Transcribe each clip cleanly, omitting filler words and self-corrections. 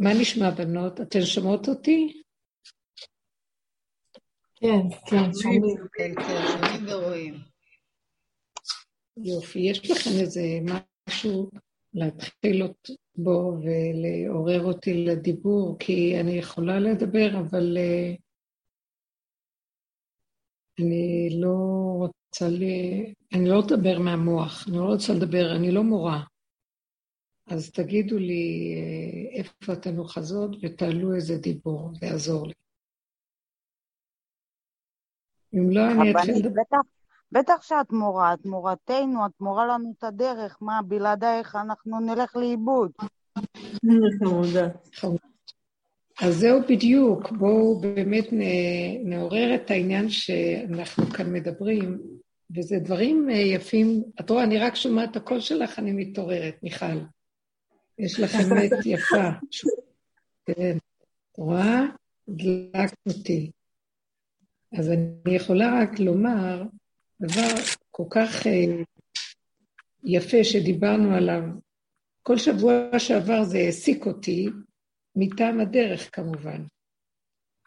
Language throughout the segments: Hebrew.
מה נשמע, בנות? אתן שמעות אותי? כן, כן, שומעים. כן, כן, שומעים ורואים. יופי, יש לכם איזה משהו להתחיל בו ולעורר אותי לדיבור, כי אני יכולה לדבר, אבל אני לא רוצה לדבר מהמוח, אני לא רוצה לדבר, אני לא מורה. אז תגידו לי איפה אתן אוחזות ותעלו איזה דיבור, זה יעזור לי. אם לא, אני אתחיל לדבר. בטח שאת מורה, את מורתנו, את מורה לנו את הדרך, מה, בלעדייך אנחנו נלך לאיבוד. אז זהו בדיוק, בואו באמת נעורר את העניין שאנחנו כאן מדברים, וזה דברים יפים, את רואה, אני רק שומעת הקול שלך, אני מתעוררת, מיכל. יש לך אמת יפה. כן, את רואה? דלקת אותי. אז אני יכולה רק לומר, דבר כל כך יפה שדיברנו עליו, כל שבוע שעבר זה העסיק אותי, מטעם הדרך כמובן.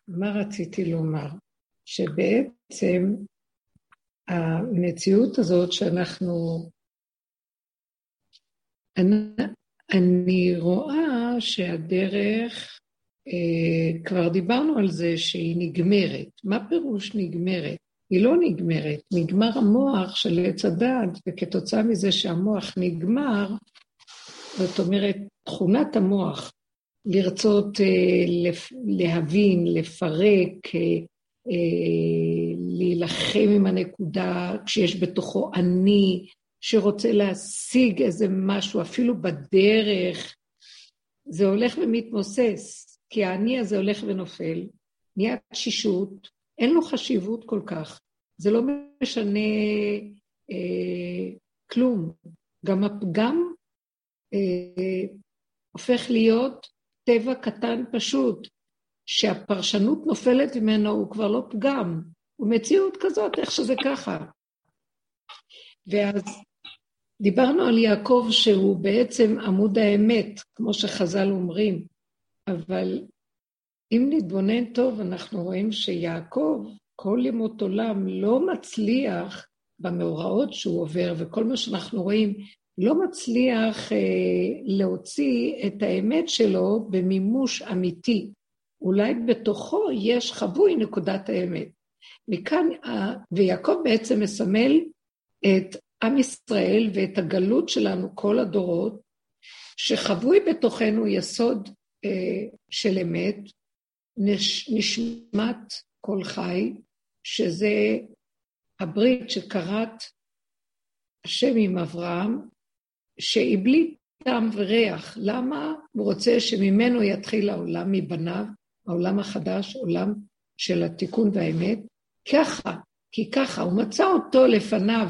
מה רציתי לומר? שבעצם המציאות הזאת שאנחנו, אני רואה שהדרך, כבר דיברנו על זה שהיא נגמרת. מה פירוש נגמרת? היא לא נגמרת, נגמר המוח של עץ הדת, וכתוצאה מזה שהמוח נגמר, זאת אומרת, תכונת המוח, לרצות להבין, לפרק, להילחם עם הנקודה, כשיש בתוכו אני, שרוצה להשיג איזה משהו, אפילו בדרך, זה הולך ומתמוסס, כי האני הזה הולך ונופל, נהיה תשישות, אין לו חשיבות כל כך, זה לא משנה כלום, גם הפגם הופך להיות טבע קטן פשוט, שהפרשנות נופלת ממנו, הוא כבר לא פגם, הוא מציאות כזאת, איך שזה ככה. ואז דיברנו על יעקב שהוא בעצם עמוד האמת, כמו שחז"ל אומרים, אבל אם נתבונן טוב, אנחנו רואים שיעקב כל ימות עולם לא מצליח, במאורעות שהוא עובר וכל מה שאנחנו רואים, לא מצליח להוציא את האמת שלו במימוש אמיתי. אולי בתוכו יש חבוי נקודת האמת. מכאן, ויעקב בעצם מסמל את עם ישראל ואת הגלות שלנו כל הדורות, שחבוי בתוכנו יסוד של אמת, נשמת כל חי, שזה הברית שקראת השם עם אברהם, שהיא בלי טעם וריח. למה הוא רוצה שממנו יתחיל העולם מבניו, העולם החדש, עולם של התיקון והאמת? ככה, כי ככה, הוא מצא אותו לפניו,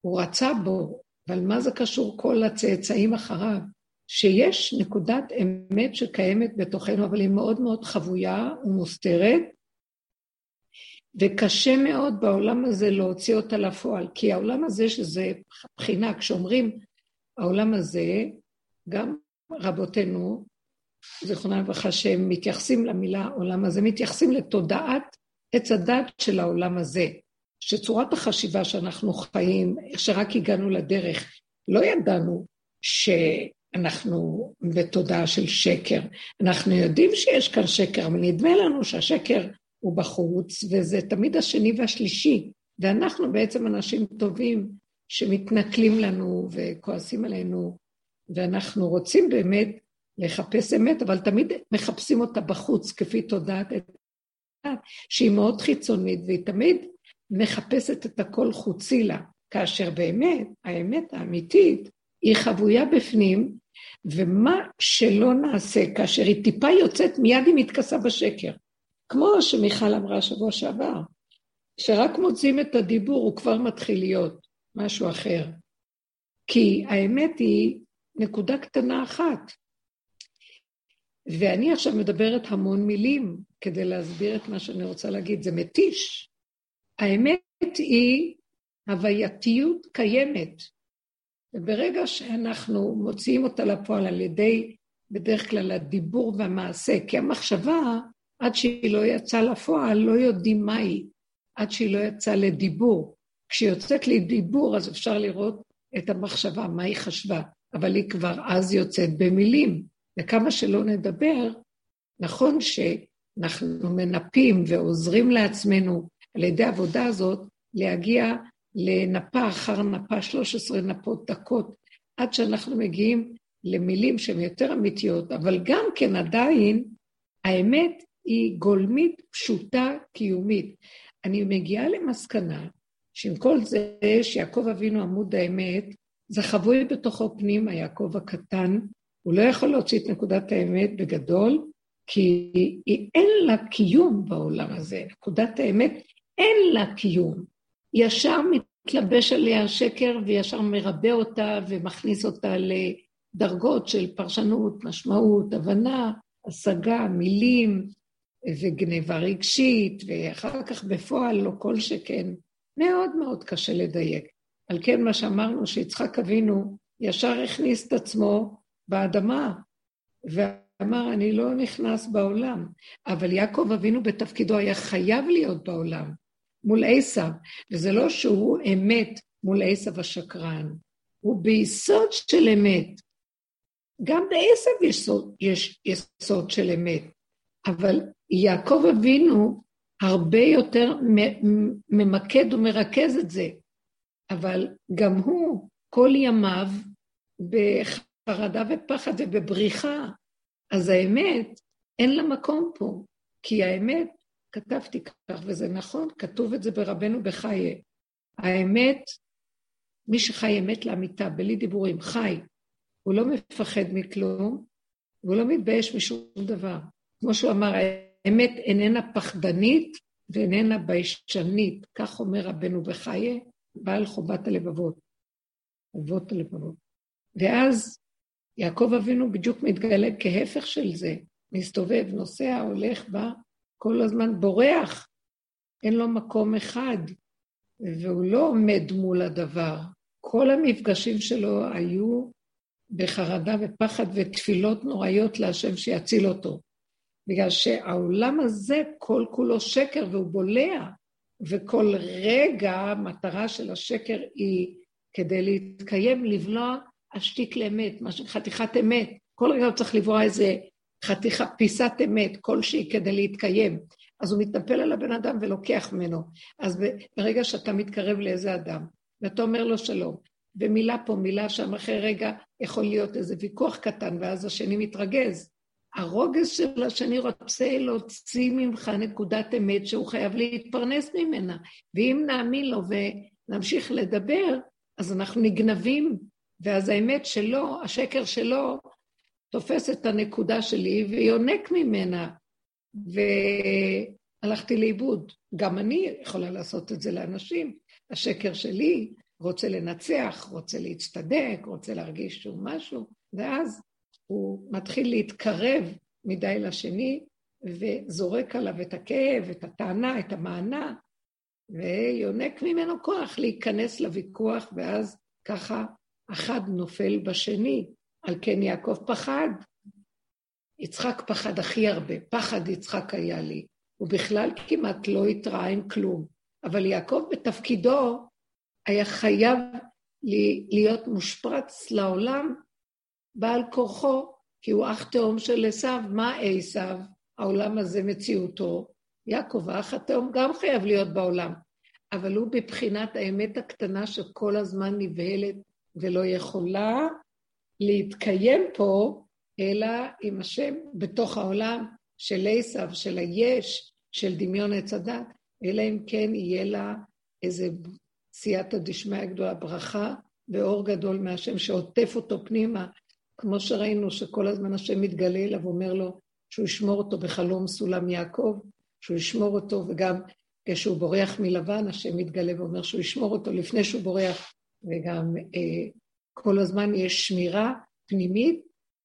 הוא רצה בו, אבל מה זה קשור כל הצאצאים אחריו? שיש נקודת אמת שקיימת בתוכנו, אבל היא מאוד מאוד חבויה ומוסתרת, וקשה מאוד בעולם הזה להוציא אותה לפועל, כי העולם הזה שזה בחינה, כשאומרים העולם הזה, גם רבותינו, זכרונה לברכה, שהם מתייחסים למילה העולם הזה, מתייחסים לתודעת עץ הדת של העולם הזה, שצורת החשיבה שאנחנו חיים, שרק הגענו לדרך, לא ידענו שאנחנו בתודעה של שקר, אנחנו יודעים שיש כאן שקר, ונדמה לנו שהשקר הוא בחוץ, וזה תמיד השני והשלישי, ואנחנו בעצם אנשים טובים שמתנכלים לנו וכועסים עלינו, ואנחנו רוצים באמת לחפש אמת, אבל תמיד מחפשים אותה בחוץ, כפי תודעת שהיא מאוד חיצונית, והיא תמיד מחפשת את הכל חוצי לה, כאשר באמת, האמת האמיתית, היא חבויה בפנים, ומה שלא נעשה, כאשר היא טיפה יוצאת, מיד היא מתכסה בשקר. כמו שמיכל אמרה שבוע שעבר, שרק מוצאים את הדיבור, הוא כבר מתחיל להיות משהו אחר. כי האמת היא נקודה קטנה אחת. ואני עכשיו מדברת המון מילים, כדי להסביר את מה שאני רוצה להגיד, זה מתיש. האמת היא הווייתיות קיימת, וברגע שאנחנו מוציאים אותה לפועל על ידי בדרך כלל הדיבור והמעשה, כי המחשבה, עד שהיא לא יצאה לפועל, לא יודעים מה היא, עד שהיא לא יצאה לדיבור. כשיוצאת לדיבור, אז אפשר לראות את המחשבה, מה היא חשבה, אבל היא כבר אז יוצאת במילים. וכמה שלא נדבר, נכון שאנחנו מנפים ועוזרים לעצמנו על ידי העבודה הזאת, להגיע לנפה אחר נפה, 13 נפות דקות, עד שאנחנו מגיעים למילים שהן יותר אמיתיות, אבל גם כן עדיין, האמת היא גולמית, פשוטה, קיומית. אני מגיעה למסקנה, שעם כל זה שיעקב אבינו עמוד האמת, זה חבוי בתוכו פנים, היעקב הקטן, הוא לא יכול להוציא את נקודת האמת בגדול, כי אין לה קיום בעולם הזה, נקודת האמת אין לה קיום, ישר מתלבש עליה השקר וישר מרבה אותה ומכניס אותה לדרגות של פרשנות, משמעות, הבנה, השגה, מילים וגניבה רגשית, ואחר כך בפועל לא כל שכן, מאוד מאוד קשה לדייק. על כן מה שאמרנו שיצחק אבינו ישר הכניס את עצמו באדמה, ואמר אני לא נכנס בעולם, אבל יעקב אבינו בתפקידו היה חייב להיות בעולם, מול עשיו, וזה לא שהוא אמת מול עשיו השקרן, הוא ביסוד של אמת, גם בעשיו יש יסוד של אמת, אבל יעקב אבינו הרבה יותר ממקד ומרכז את זה, אבל גם הוא כל ימיו בחרדה ופחד ובבריחה, אז האמת אין לה מקום פה, כי האמת, כתבתי כך וזה נכון, כתוב את זה ברבנו בחיי, האמת, מי שחי אמת לאמיתה, בלי דיבורים, חי, הוא לא מפחד מכלום, והוא לא מתבייש משום דבר, כמו שהוא אמר, האמת איננה פחדנית ואיננה ביישנית, כך אומר רבנו בחיי, בעל חובת הלבבות, חובות הלבבות, ואז יעקב אבינו בדיוק מתגלה כהפך של זה, מסתובב, נוסע, הולך בה, כל הזמן בורח, אין לו מקום אחד, והוא לא עומד מול הדבר. כל המפגשים שלו היו בחרדה ופחד ותפילות נוראיות להשם שיציל אותו, בגלל שהעולם הזה כל כולו שקר והוא בולע, וכל רגע המטרה של השקר היא כדי להתקיים, לבלוע השתיק לאמת, חתיכת אמת, כל רגע הוא צריך לבלוע איזה חתיכה, פיסת אמת, כלשהי כדי להתקיים, אז הוא מתנפל על הבן אדם ולוקח ממנו, אז ברגע שאתה מתקרב לאיזה אדם, ואתה אומר לו שלום, ומילה פה, מילה שם, אחרי רגע יכול להיות איזה ויכוח קטן, ואז השני מתרגז, הרוגז של השני רוצה להוציא ממך נקודת אמת, שהוא חייב להתפרנס ממנה, ואם נאמין לו ונמשיך לדבר, אז אנחנו נגנבים, ואז האמת שלו, השקר שלו, תופס את הנקודה שלי ויונק ממנה, והלכתי לאיבוד. גם אני יכולה לעשות את זה לאנשים, השקר שלי רוצה לנצח, רוצה להצטדק, רוצה להרגיש שהוא משהו, ואז הוא מתחיל להתקרב מדי לשני, וזורק עליו את הכאב, את הטענה, את המענה, ויונק ממנו כוח להיכנס לוויכוח, ואז ככה אחד נופל בשני, על כן יעקב פחד, יצחק פחד הכי הרבה, פחד יצחק היה לי, הוא בכלל כמעט לא התראה עם כלום, אבל יעקב בתפקידו היה חייב להיות מושפרץ לעולם בעל כורחו, כי הוא אח תאום של עשיו, מה עשיו? העולם הזה מציאותו, יעקב האח התאום גם חייב להיות בעולם, אבל הוא בבחינת האמת הקטנה שכל הזמן נבהלת ולא יכולה, להתקיים פה, אלא עם השם בתוך העולם של עשיו, של היש, של דמיון הצדת, אלא אם כן יהיה לה איזה סייעתא דשמיא גדולה, ברכה ואור גדול מהשם שעוטף אותו פנימה, כמו שראינו שכל הזמן השם מתגלה אליו ואומר לו שהוא ישמור אותו בחלום סולם יעקב, שהוא ישמור אותו וגם כשהוא בורח מלבן, השם מתגלה ואומר שהוא ישמור אותו לפני שהוא בורח, וגם כל הזמן יש שמירה פנימית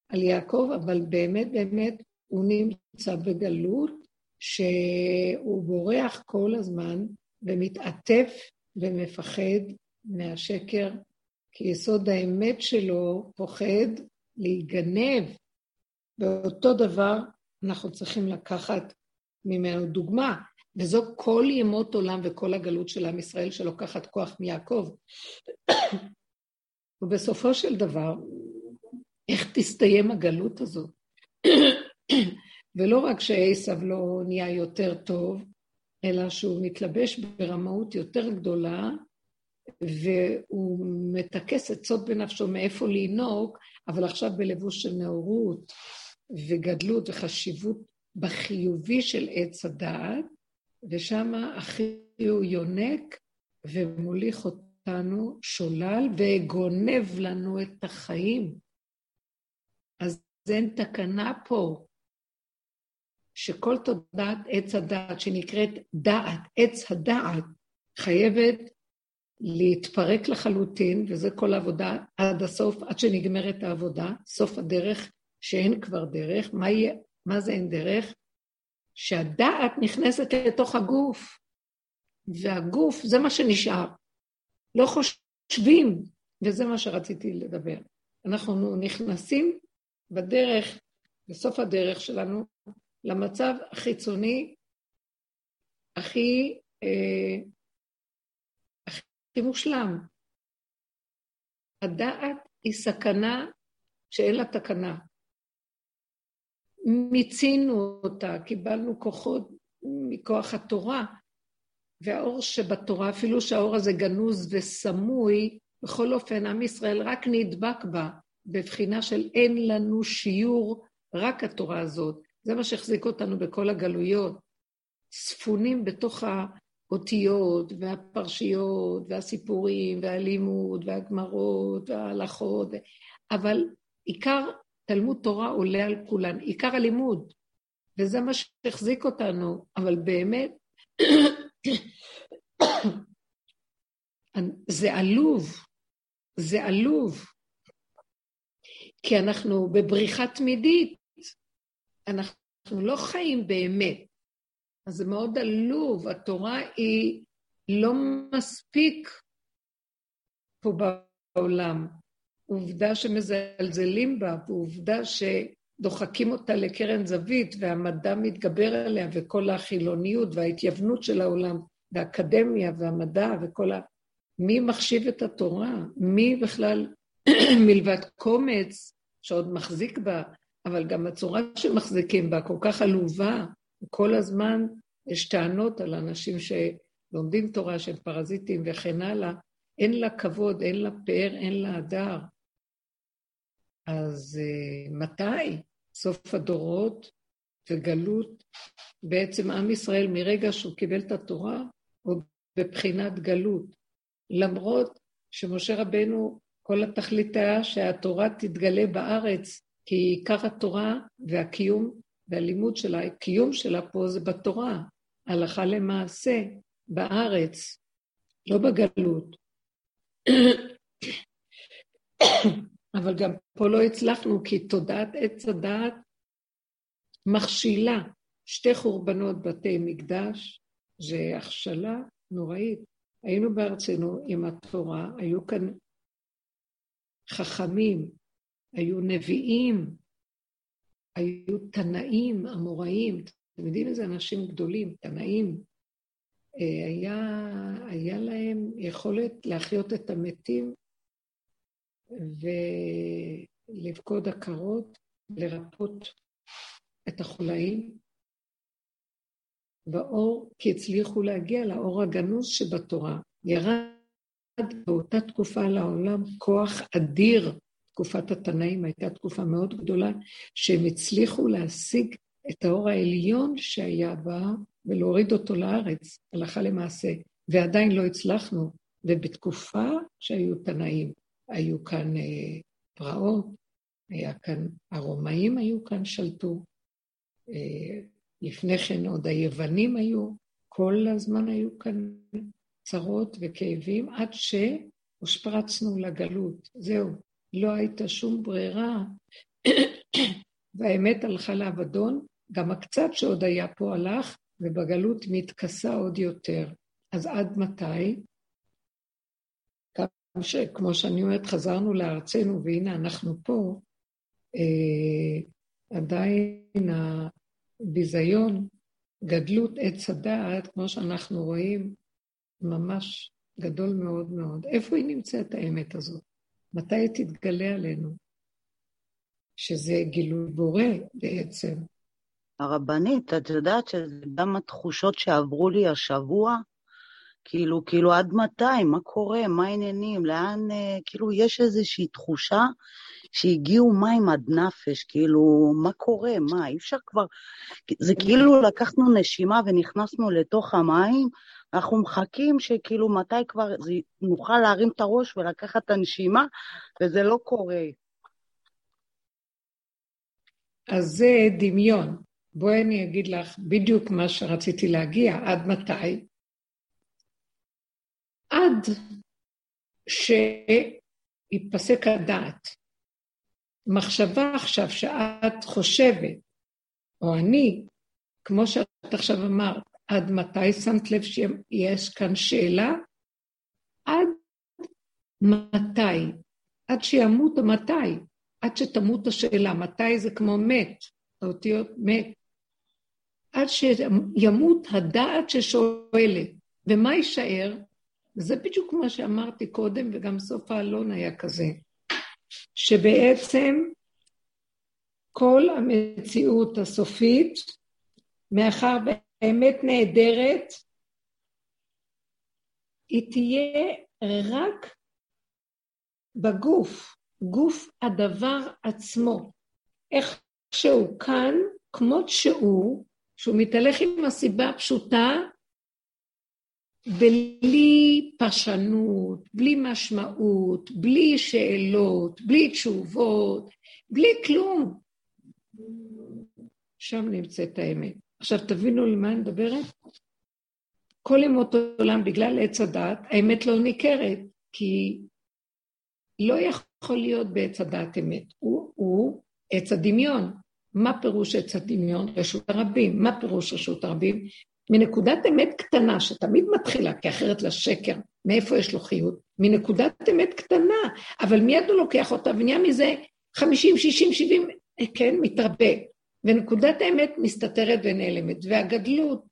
על יעקב, אבל באמת באמת הוא נמצא בגלות, שהוא בורח כל הזמן ומתעטף ומפחד מהשקר, כי יסוד האמת שלו פוחד להיגנב, באותו דבר אנחנו צריכים לקחת ממנו דוגמה, וזו כל ימות עולם וכל הגלות של עם ישראל שלוקחת כוח מיעקב. ובסופו של דבר, איך תסתיים הגלות הזאת? ולא רק שעשב לא נהיה יותר טוב, אלא שהוא מתלבש ברמאות יותר גדולה, והוא מתקס עצות בנפשו מאיפה לינוק, אבל עכשיו בלבוש של נאורות וגדלות וחשיבות בחיובי של עץ הדעת, ושם אחי הוא יונק ומוליך אותנו שולל וגונב לנו את החיים. אז אין תקנה פה, שכל תודעת עץ הדעת שנקראת דעת, עץ הדעת, חייבת להתפרק לחלוטין, וזה כל העבודה עד הסוף, עד שנגמרת העבודה, סוף הדרך שאין כבר דרך. מה זה אין דרך? שהדעת נכנסת לתוך הגוף, והגוף זה מה שנשאר, לא חושבים, וזה מה שרציתי לדבר. אנחנו נכנסים בדרך, בסוף הדרך שלנו, למצב החיצוני הכי מושלם. הדעת היא סכנה שאין לה תקנה. מיצינו אותה, קיבלנו כוחות מכוח התורה, והאור שבתורה, אפילו שהאור הזה גנוז וסמוי, בכל אופן, עם ישראל רק נדבק בה, בבחינה של אין לנו שיעור, רק התורה הזאת. זה מה שהחזיק אותנו בכל הגלויות, ספונים בתוך האותיות והפרשיות והסיפורים והלימוד והגמרות וההלכות, אבל עיקר תלמוד תורה עולה על כולן, עיקר הלימוד, וזה מה שהחזיק אותנו, אבל באמת זה עלוב, זה עלוב, כי אנחנו בבריחה תמידית, אנחנו לא חיים באמת, אז זה מאוד עלוב, התורה היא לא מספיק פה בעולם, עובדה שמזלזלים בה, ועובדה שדוחקים אותה לקרן זווית, והמדע מתגבר עליה, וכל החילוניות וההתייוונות של העולם, והאקדמיה והמדע וכל מי מחשיב את התורה? מי בכלל מלבד קומץ שעוד מחזיק בה, אבל גם הצורה שמחזיקים בה כל כך עלובה, וכל הזמן יש טענות על אנשים שלומדים תורה, שהם פרזיטים וכן הלאה, אין לה כבוד, אין לה פאר, אין לה הדר. אז מתי? סוף הדורות וגלות, בעצם עם ישראל מרגע שהוא קיבל את התורה, הוא בבחינת גלות, למרות שמשה רבנו, כל התכלית היה שהתורה תתגלה בארץ, כי עיקר התורה והקיום והלימוד שלה, הקיום שלה פה זה בתורה, הלכה למעשה, בארץ, לא בגלות. אבל גם פה לא הצלחנו, כי תודעת עץ הדעת מכשילה, שתי חורבנות בתי מקדש, זה הכשלה נוראית. היינו בארצנו עם התורה, היו כאן חכמים, היו נביאים, היו תנאים, אמוראים, אתם יודעים איזה אנשים גדולים, תנאים, היה להם יכולת להחיות את המתים ולבכוד עקרות, לרפות את החולאים באור, כי הצליחו להגיע לאור הגנוז שבתורה. ירד באותה תקופה לעולם כוח אדיר, תקופת התנאים הייתה תקופה מאוד גדולה, שהם הצליחו להשיג את האור העליון שהיה בה, ולהוריד אותו לארץ, הלכה למעשה, ועדיין לא הצלחנו, ובתקופה שהיו תנאים, היו כאן פרעות, הרומאים היו כאן, שלטו, לפני כן עוד היוונים היו, כל הזמן היו כאן צרות וכאבים, עד שהושפרצנו לגלות, זהו. לא הייתה שום ברירה, והאמת הלכה לאבדון, גם הקצת שעוד היה פה הלך, ובגלות מתכסה עוד יותר. אז עד מתי? כמו שאני אומרת, חזרנו לארצנו, והנה אנחנו פה, עדיין הביזיון, גדלות עץ הדעת, כמו שאנחנו רואים, ממש גדול מאוד מאוד. איפה היא נמצאת האמת הזאת? מתי היא תתגלה עלינו? שזה גילוי בורא בעצם. הרבנית, את יודעת שזה גם התחושות שעברו לי השבוע, כאילו עד מתי, מה קורה, מה העניינים, לאן, כאילו יש איזושהי תחושה שהגיעו מים עד נפש, כאילו מה קורה, מה, אי אפשר כבר, זה כאילו לקחנו נשימה ונכנסנו לתוך המים, אנחנו מחכים שכאילו מתי כבר נוכל להרים את הראש ולקחת את הנשימה, וזה לא קורה. אז זה דמיון. בואי אני אגיד לך בדיוק מה שרציתי להגיע, עד מתי? עד שיפסק הדעת. מחשבה עכשיו שאת חושבת, או אני, כמו שאת עכשיו אמרת, עד מתי שמת לב שיש כאן שאלה? עד מתי? עד שימות המתי? עד שתמות השאלה, מתי זה כמו מת? האותיות מת. עד שימות הדעת ששואלת. ומה יישאר? זה בדיוק מה שאמרתי קודם, וגם סוף האלון היה כזה. שבעצם כל המציאות הסופית, מאחר והאמת נהדרת, היא תהיה רק בגוף, גוף הדבר עצמו. איך שהוא כאן, כמות שהוא מתהלך עם הסיבה הפשוטה, בלי פרשנות, בלי משמעות, בלי שאלות, בלי תשובות, בלי כלום. שם נמצאת האמת. עכשיו תבינו למה אני מדברת. כל ימות עולם בגלל עץ הדעת, האמת לא ניכרת, כי לא יכול להיות בעץ הדעת אמת. הוא עץ הדמיון. מה פירוש עץ הדמיון? רשות הרבים. מה פירוש רשות הרבים? מנקודת אמת קטנה, שתמיד מתחילה, כי אחרת לשקר, מאיפה יש לו חיות? מנקודת אמת קטנה, אבל מיד הוא לוקח אותה, ונהיה מזה 50, 60, 70, כן, מתרבה. ונקודת האמת מסתתרת ונעלמת, והגדלות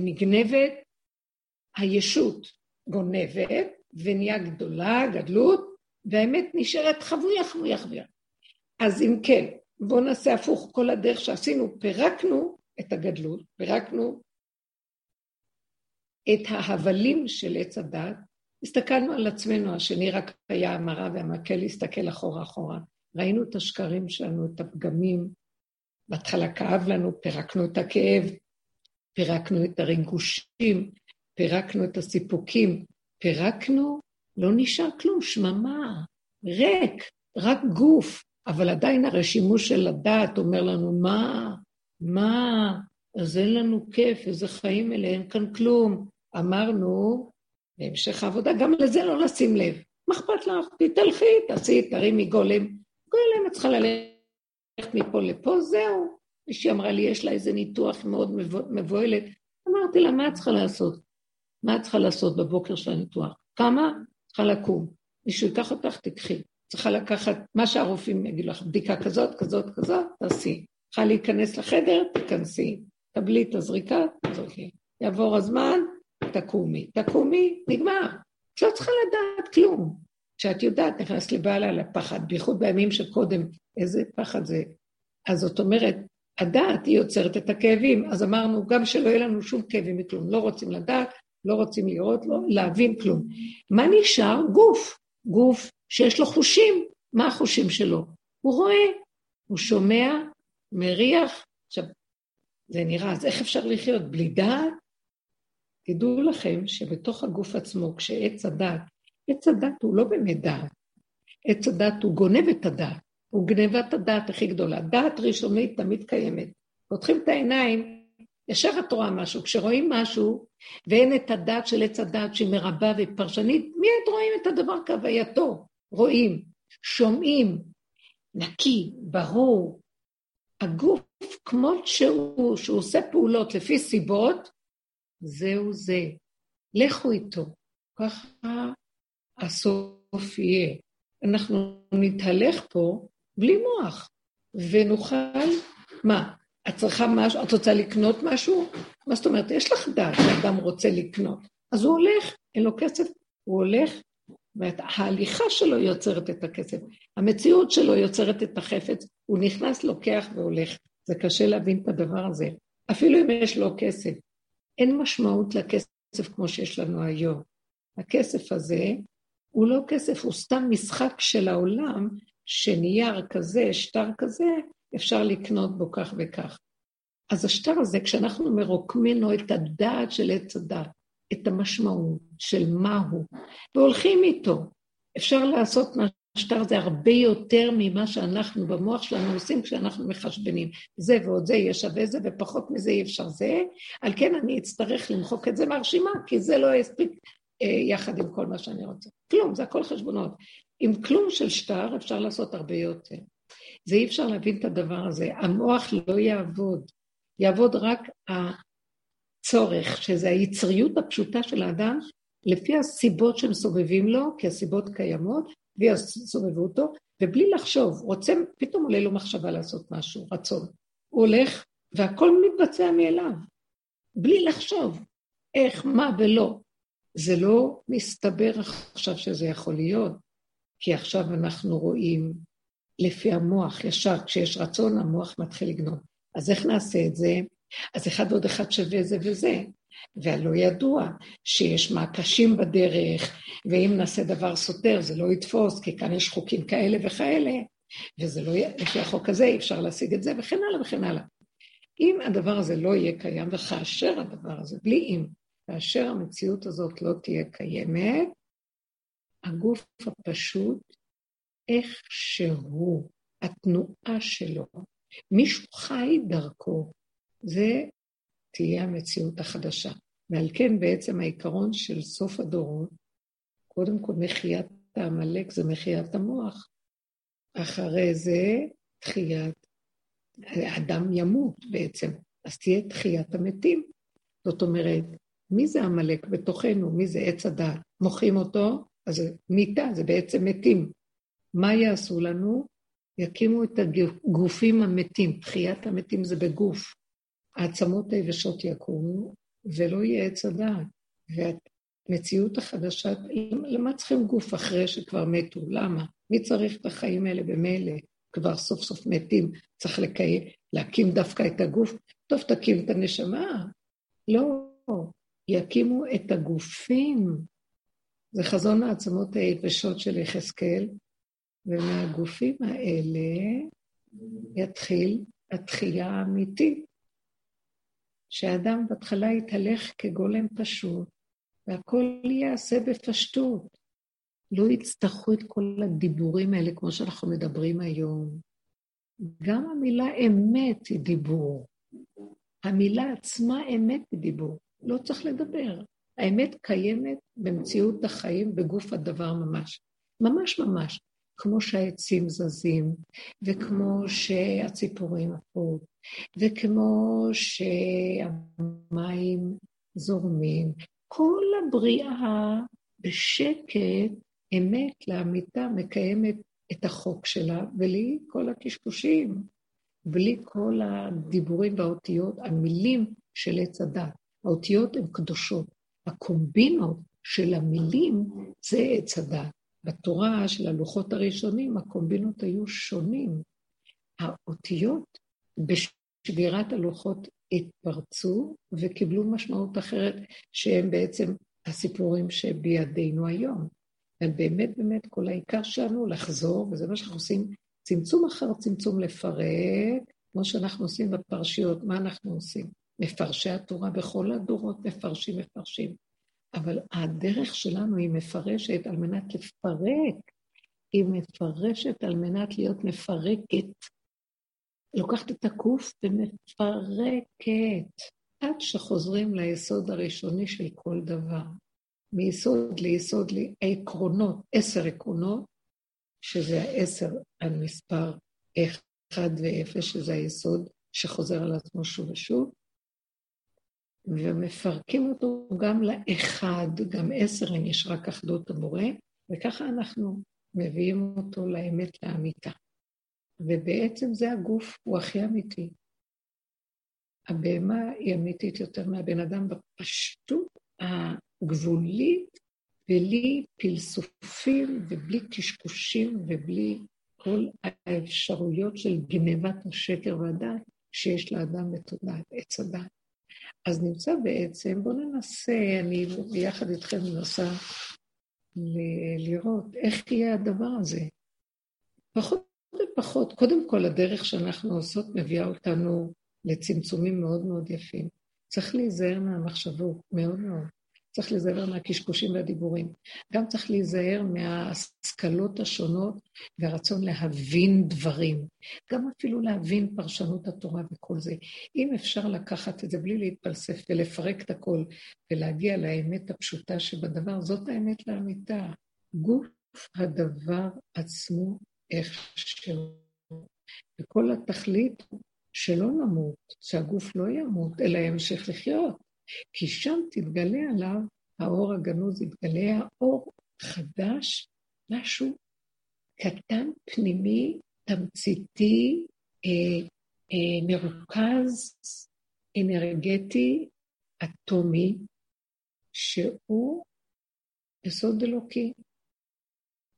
נגנבת, הישות גונבת, ונהיה גדולה, גדלות, והאמת נשארת חבויה, חבויה, חבויה. אז אם כן, בואו נעשה הפוך, כל הדרך שעשינו, פירקנו את הגדלות, פירקנו את ההבלים של עץ הדת, הסתכלנו על עצמנו, השני רק היה המראה והמקל להסתכל אחורה אחורה, ראינו את השקרים שלנו, את הפגמים, בהתחלה כאב לנו, פירקנו את הכאב, פירקנו את הרגושים, פירקנו את הסיפוקים, פירקנו, לא נשאר כלום, שממה, ריק, רק גוף, אבל עדיין הרשימוש של הדת אומר לנו, מה, אז אין לנו כיף, איזה חיים אלה, אין כאן כלום. אמרנו, בהמשך העבודה, גם לזה לא לשים לב. מה אכפת לך? תתלכי, תעשי, תרימי גולם. גולם, את צריכה ללכת מפה לפה, זהו. מישהי אמרה לי, יש לה איזה ניתוח מאוד מבוהלת. אמרתי לה, מה את צריכה לעשות? מה את צריכה לעשות בבוקר של הניתוח? כמה? צריכה לקום. מישהו ייקח אותך, תקחי. צריכה לקחת מה שהרופאים יגידו לך, בדיקה כזאת, תעשי. צריכה להיכנס לחדר, תיכנסי. תבלי את הזריקה, תזרקי. יעבור הזמן, תקומי, נגמר. את לא צריכה לדעת כלום. כשאת יודעת, נכנס לבעלה לפחד, בייחוד בימים שקודם, איזה פחד זה. אז זאת אומרת, הדעת היא יוצרת את הכאבים, אז אמרנו, גם שלא יהיה לנו שום כאבים מכלום, לא רוצים לדעת, לא רוצים לראות, לא להבין כלום. מה נשאר? גוף. גוף שיש לו חושים. מה החושים שלו? הוא רואה, הוא שומע, מריח, עכשיו, זה נראה, אז איך אפשר לחיות בלי דעת? תדעו לכם שבתוך הגוף עצמו, כשעץ הדעת, עץ הדעת הוא לא באמת דעת, עץ הדעת הוא גונב את הדעת, הוא גנבת הדעת הכי גדולה, דעת ראשונית תמיד קיימת, פותחים את העיניים, ישר את רואה משהו, כשרואים משהו, ואין את הדעת של עץ הדעת שהיא מרבה ופרשנית, מיד רואים את הדבר כהווייתו, רואים, שומעים, נקי, ברור, הגוף כמו שהוא עושה פעולות לפי סיבות, זהו זה. לכו איתו. ככה הסוף יהיה. אנחנו נתהלך פה בלי מוח. ונוכל, מה? את צריכה משהו, את רוצה לקנות משהו? מה זאת אומרת? יש לך דעת שאדם רוצה לקנות. אז הוא הולך, אין לו כסף, הוא הולך, וההליכה שלו יוצרת את הכסף. המציאות שלו יוצרת את החפץ, הוא נכנס, לוקח והולך. זה קשה להבין את הדבר הזה. אפילו אם יש לו כסף, אין משמעות לכסף כמו שיש לנו היום. הכסף הזה הוא לא כסף, הוא סתם משחק של העולם, שנייר כזה, שטר כזה, אפשר לקנות בו כך וכך. אז השטר הזה, כשאנחנו מרוקמנו את הדעת של עץ הדעת, את המשמעות של מהו, והולכים איתו, אפשר לעשות מהשטר הזה הרבה יותר ממה שאנחנו במוח שלנו עושים, כשאנחנו מחשבנים, זה ועוד זה יהיה שווה זה, ופחות מזה אי אפשר זה, על כן אני אצטרך למחוק את זה מהרשימה, כי זה לא יספיק יחד עם כל מה שאני רוצה. כלום, זה הכל חשבונות. עם כלום של שטר אפשר לעשות הרבה יותר. זה אי אפשר להבין את הדבר הזה. המוח לא יעבוד. יעבוד רק הצורך, שזה היצריות הפשוטה של האדם, לפי הסיבות שהם סובבים לו, כי הסיבות קיימות, ויסובבו אותו, ובלי לחשוב, רוצה, פתאום עולה לו מחשבה לעשות משהו, רצון. הוא הולך, והכל מתבצע מאליו. בלי לחשוב, איך, מה ולא. זה לא מסתבר עכשיו שזה יכול להיות, כי עכשיו אנחנו רואים לפי המוח, ישר כשיש רצון, המוח מתחיל לגנות. אז איך נעשה את זה? אז אחד ועוד אחד שווה זה וזה, והלא ידוע שיש מעקשים בדרך, ואם נעשה דבר סותר זה לא יתפוס, כי כאן יש חוקים כאלה וכאלה, וזה לא יהיה, לפי החוק הזה אי אפשר להשיג את זה, וכן הלאה וכן הלאה. אם הדבר הזה לא יהיה קיים, וכאשר הדבר הזה, בלי אם, כאשר המציאות הזאת לא תהיה קיימת, הגוף הפשוט, איך שהוא, התנועה שלו, מישהו חי דרכו, זה תהיה המציאות החדשה. ועל כן בעצם העיקרון של סוף הדורות, קודם כל מחיית המלך זה מחיית המוח, אחרי זה תחיית, האדם ימות בעצם, אז תהיה תחיית המתים. זאת אומרת, מי זה המלך בתוכנו? מי זה עץ הדעת? מוחים אותו, אז מיטה, זה בעצם מתים. מה יעשו לנו? יקימו את הגופים המתים, תחיית המתים זה בגוף. העצמות היבשות יקומו, ולא יהיה עץ הדעת. והמציאות החדשה, למה צריכים גוף אחרי שכבר מתו? למה? מי צריך את החיים האלה במילא? כבר סוף סוף מתים, צריך להקים דווקא את הגוף. טוב, תקים את הנשמה. לא. יקימו את הגופים, זה חזון העצמות היבשות של יחזקאל, ומהגופים האלה יתחיל התחייה האמיתית, שהאדם בהתחלה יתהלך כגולם פשוט, והכל יעשה בפשטות, לא יצטרכו את כל הדיבורים האלה כמו שאנחנו מדברים היום, גם המילה אמת היא דיבור, המילה עצמה אמת היא דיבור, לא צריך לדבר. האמת קיימת במציאות החיים בגוף הדבר ממש. ממש ממש. כמו שהעצים זזים, וכמו שהציפורים עפות, וכמו שהמים זורמים. כל הבריאה בשקט, אמת לאמיתה מקיימת את החוק שלה, בלי כל הקשקושים, בלי כל הדיבורים והאותיות, המילים של עץ הדת. האותיות הן קדושות, הקומבינות של המילים זה עץ הדעת. בתורה של הלוחות הראשונים הקומבינות היו שונים. האותיות בשבירת הלוחות התפרצו וקיבלו משמעות אחרת שהם בעצם הסיפורים שבידינו היום. באמת באמת כל העיקר שלנו לחזור, וזה מה שאנחנו עושים צמצום אחר צמצום לפרק, כמו שאנחנו עושים בפרשיות, מה אנחנו עושים? מפרשי התורה בכל הדורות מפרשים, מפרשים. אבל הדרך שלנו היא מפרשת על מנת לפרק, היא מפרשת על מנת להיות מפרקת. לוקחת את הקוף ומפרקת, עד שחוזרים ליסוד הראשוני של כל דבר. מיסוד ליסוד, העקרונות, 10 עקרונות, שזה 10 על מספר 1 ו-0, שזה היסוד שחוזר על עצמו שוב ושוב. ומפרקים אותו גם לאחד, גם 10, אם יש רק אחדות הבורא, וככה אנחנו מביאים אותו לאמת לאמיתה. ובעצם זה הגוף, הוא הכי אמיתי. הבהמה היא אמיתית יותר מהבן אדם בפשטות הגבולית, בלי פלסופים ובלי קשקושים ובלי כל האפשרויות של גנבת השקר והדת שיש לאדם בתודעת, עץ הדת. אז נמצא בעצם, בואו ננסה, אני ביחד איתכם מנסה לראות איך יהיה הדבר הזה. פחות ופחות, קודם כל הדרך שאנחנו עושות מביאה אותנו לצמצומים מאוד מאוד יפים. צריך להיזהר מהמחשבות, מאוד מאוד. צריך להיזהר מהקשקושים והדיבורים. גם צריך להיזהר מההשכלות השונות והרצון להבין דברים. גם אפילו להבין פרשנות התורה וכל זה. אם אפשר לקחת את זה בלי להתפלסף ולפרק את הכל, ולהגיע לאמת הפשוטה שבדבר, זאת האמת לאמיתה. גוף הדבר עצמו איכשהו. וכל התכלית שלא נמות, שהגוף לא ימות, אלא ימשיך לחיות. כי שם תתגלה עליו, האור הגנוז יתגלה, האור חדש, משהו קטן, פנימי, תמציתי, מרוכז, אנרגטי, אטומי, שהוא יסוד אלוקי.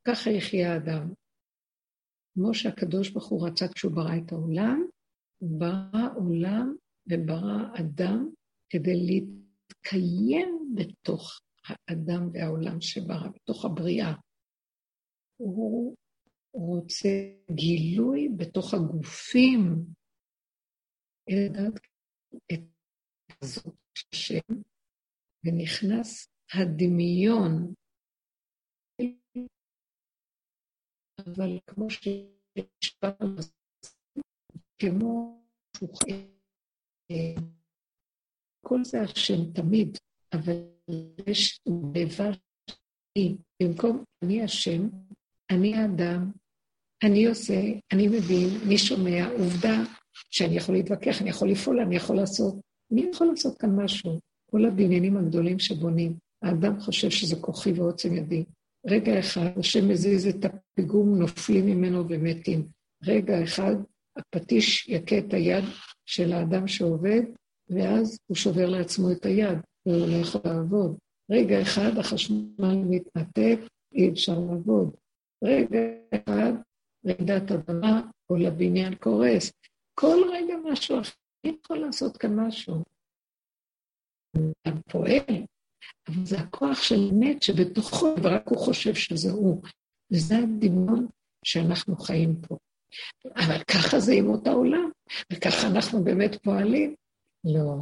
ככה יחיה האדם. כמו שהקדוש ברוך הוא רצה כשהוא ברא את העולם, ברא עולם וברא אדם, כדי להתקיים בתוך האדם והעולם שברא, בתוך הבריאה. הוא רוצה גילוי בתוך הגופים, את הזאת השם, ונכנס הדמיון, אבל כמו ששפענו, כמו שוכן, כל זה השם תמיד, אבל יש דבר שני, במקום אני השם, אני האדם, אני עושה, אני מבין, מי שומע, עובדה שאני יכול להתווכח, אני יכול לפעול, אני יכול לעשות, מי יכול לעשות כאן משהו? כל הבניינים הגדולים שבונים, האדם חושב שזה כוחי ועוצם ידי. רגע אחד, השם מזיז את הפיגום, נופלים ממנו ומתים. רגע אחד, הפטיש יקה את היד של האדם שעובד, ואז הוא שובר לעצמו את היד, והוא לא יכול לעבוד. רגע אחד, החשמל מתנתק, אי אפשר לעבוד. רגע אחד, רעידת אדמה, או לבניין קורס. כל רגע משהו אחר, אי יכול לעשות כאן משהו. הוא פועל, אבל זה הכוח של מת שבתוכו, ורק הוא חושב שזה הוא. וזה הדמיון שאנחנו חיים פה. אבל ככה זה עם אותה עולם, וככה אנחנו באמת פועלים. לא,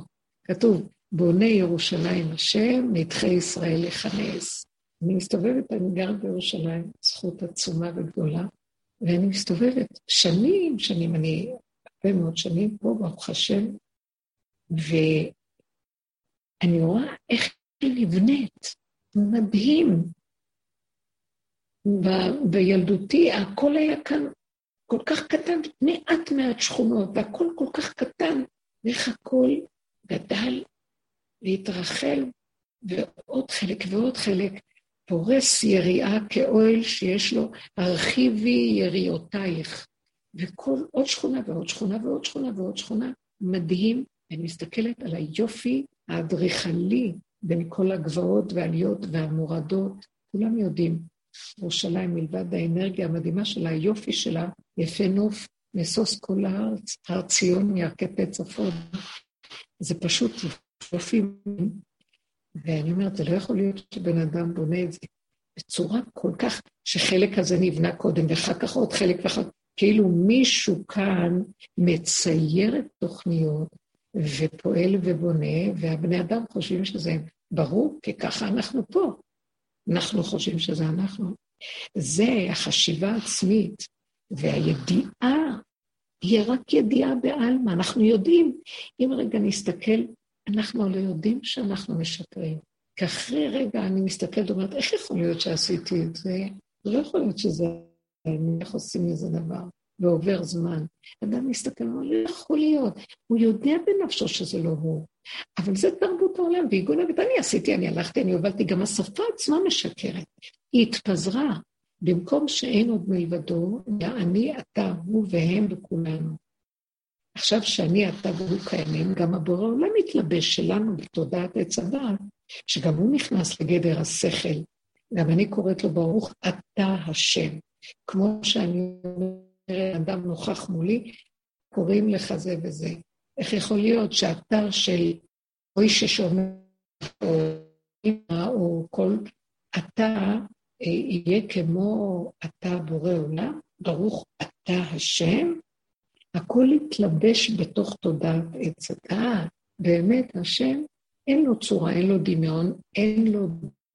כתוב, בונה ירושלים השם, נדחי ישראל יכנס. אני מסתובבת, אני גר בירושלים, זכות עצומה וגדולה, ואני מסתובבת שנים, אני הרבה מאוד שנים פה, ברוך השם, ואני רואה איך היא נבנית, מדהים. בילדותי הכל היה כאן כל כך קטן, מעט מעט שכונות, והכל כל כך קטן, ואיך הכל גדל והתרחל, ועוד חלק ועוד חלק, פורס יריעה כאוהל שיש לו, הרחיבי יריעותייך, וכל עוד שכונה ועוד שכונה ועוד שכונה ועוד שכונה, מדהים, אני מסתכלת על היופי האדריכלי, בין כל הגבעות והעליות והמורדות, כולם יודעים, ירושלים מלבד האנרגיה המדהימה שלה, היופי שלה, יפה נוף, מסוס כל הארץ, הר ציון ירקפי צפון, זה פשוט יופים, ואני אומרת, זה לא יכול להיות שבן אדם בונה את זה בצורה כל כך, שחלק הזה נבנה קודם, ואחר כך עוד חלק, ואחר כך, כאילו מישהו כאן מצייר את תוכניות, ופועל ובונה, והבני אדם חושבים שזה ברור, כי ככה אנחנו פה, אנחנו חושבים שזה אנחנו, זה החשיבה העצמית, והידיעה היא רק ידיעה בעלמה, אנחנו יודעים, אם רגע נסתכל, אנחנו לא יודעים שאנחנו משקרים, כי אחרי רגע אני מסתכלת ואומרת, איך יכול להיות שעשיתי את זה? לא יכול להיות שזה, איך עושים איזה דבר, ועובר זמן. אדם מסתכל, לא יכול להיות, הוא יודע בנפשו שזה לא הוא, אבל זה תרבות העולם, והיא גונבת, אני עשיתי, אני הלכתי, אני הובלתי, גם השפה עצמה משקרת, היא התפזרה, במקום שאין עוד מלבדו, אני, אתה, הוא והם בכולנו. עכשיו שאני, אתה והוא קיימים, גם הבורא העולם מתלבש שלנו בתודעת עץ הדעת, שגם הוא נכנס לגדר השכל. גם אני קוראת לו ברוך אתה השם. כמו שאני אומר, אדם נוכח מולי, קוראים לך זה וזה. איך יכול להיות שהאתר של רואי ששומע או אימא או כל אתה יהיה כמו אתה בורא עולם, ברוך אתה השם, הכל יתלבש בתוך תודעת עץ הדעת, באמת השם אין לו צורה, אין לו דמיון, אין לו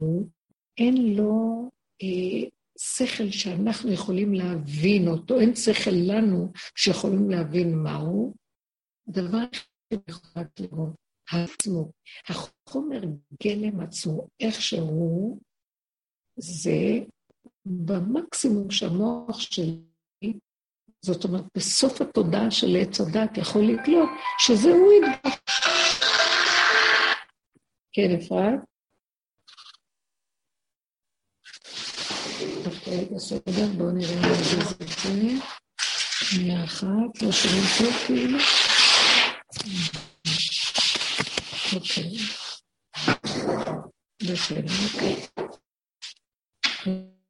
דמיון, אין לו שכל שאנחנו יכולים להבין אותו, אין שכל לנו שיכולים להבין מהו, הדבר שיכול לראות, העצמו, החומר גלם עצמו, איך שהוא, זה במקסימום שהמוח שלי, זאת אומרת, בסוף התודעה של עץ הדת יכול לקלוט, שזה הוא ידבר. כן, אפרת? אוקיי, בסדר, בואו נראה מה זה זה. שנייה אחת, לא שומעים טוב כאילו. אוקיי. בסדר, אוקיי.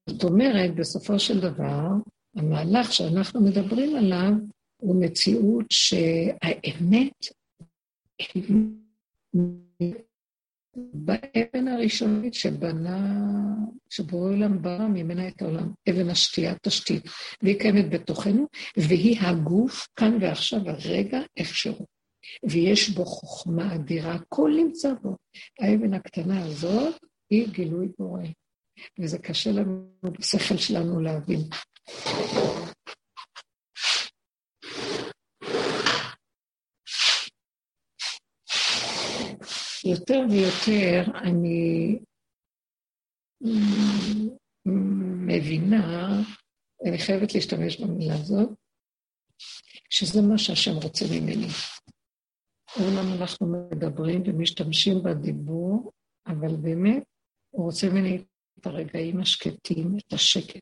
זאת אומרת, בסופו של דבר, המהלך שאנחנו מדברים עליו הוא מציאות שהאמת באבן הראשונית שבורא עולם ברא ממנה את העולם, אבן השתייה תשתית, והיא קיימת בתוכנו, והיא הגוף כאן ועכשיו הרגע אפשרו, ויש בו חוכמה אדירה, הכל נמצא בו. האבן הקטנה הזאת היא גילוי בורא. וזה קשה לנו בשכל שלנו להבין. יותר ויותר אני מבינה, אני חייבת להשתמש במילה הזאת, שזה מה שהשם רוצה ממני. אומנם אנחנו מדברים ומשתמשים בדיבור, אבל באמת הוא רוצה ממני את הרגעים השקטים, את השקט,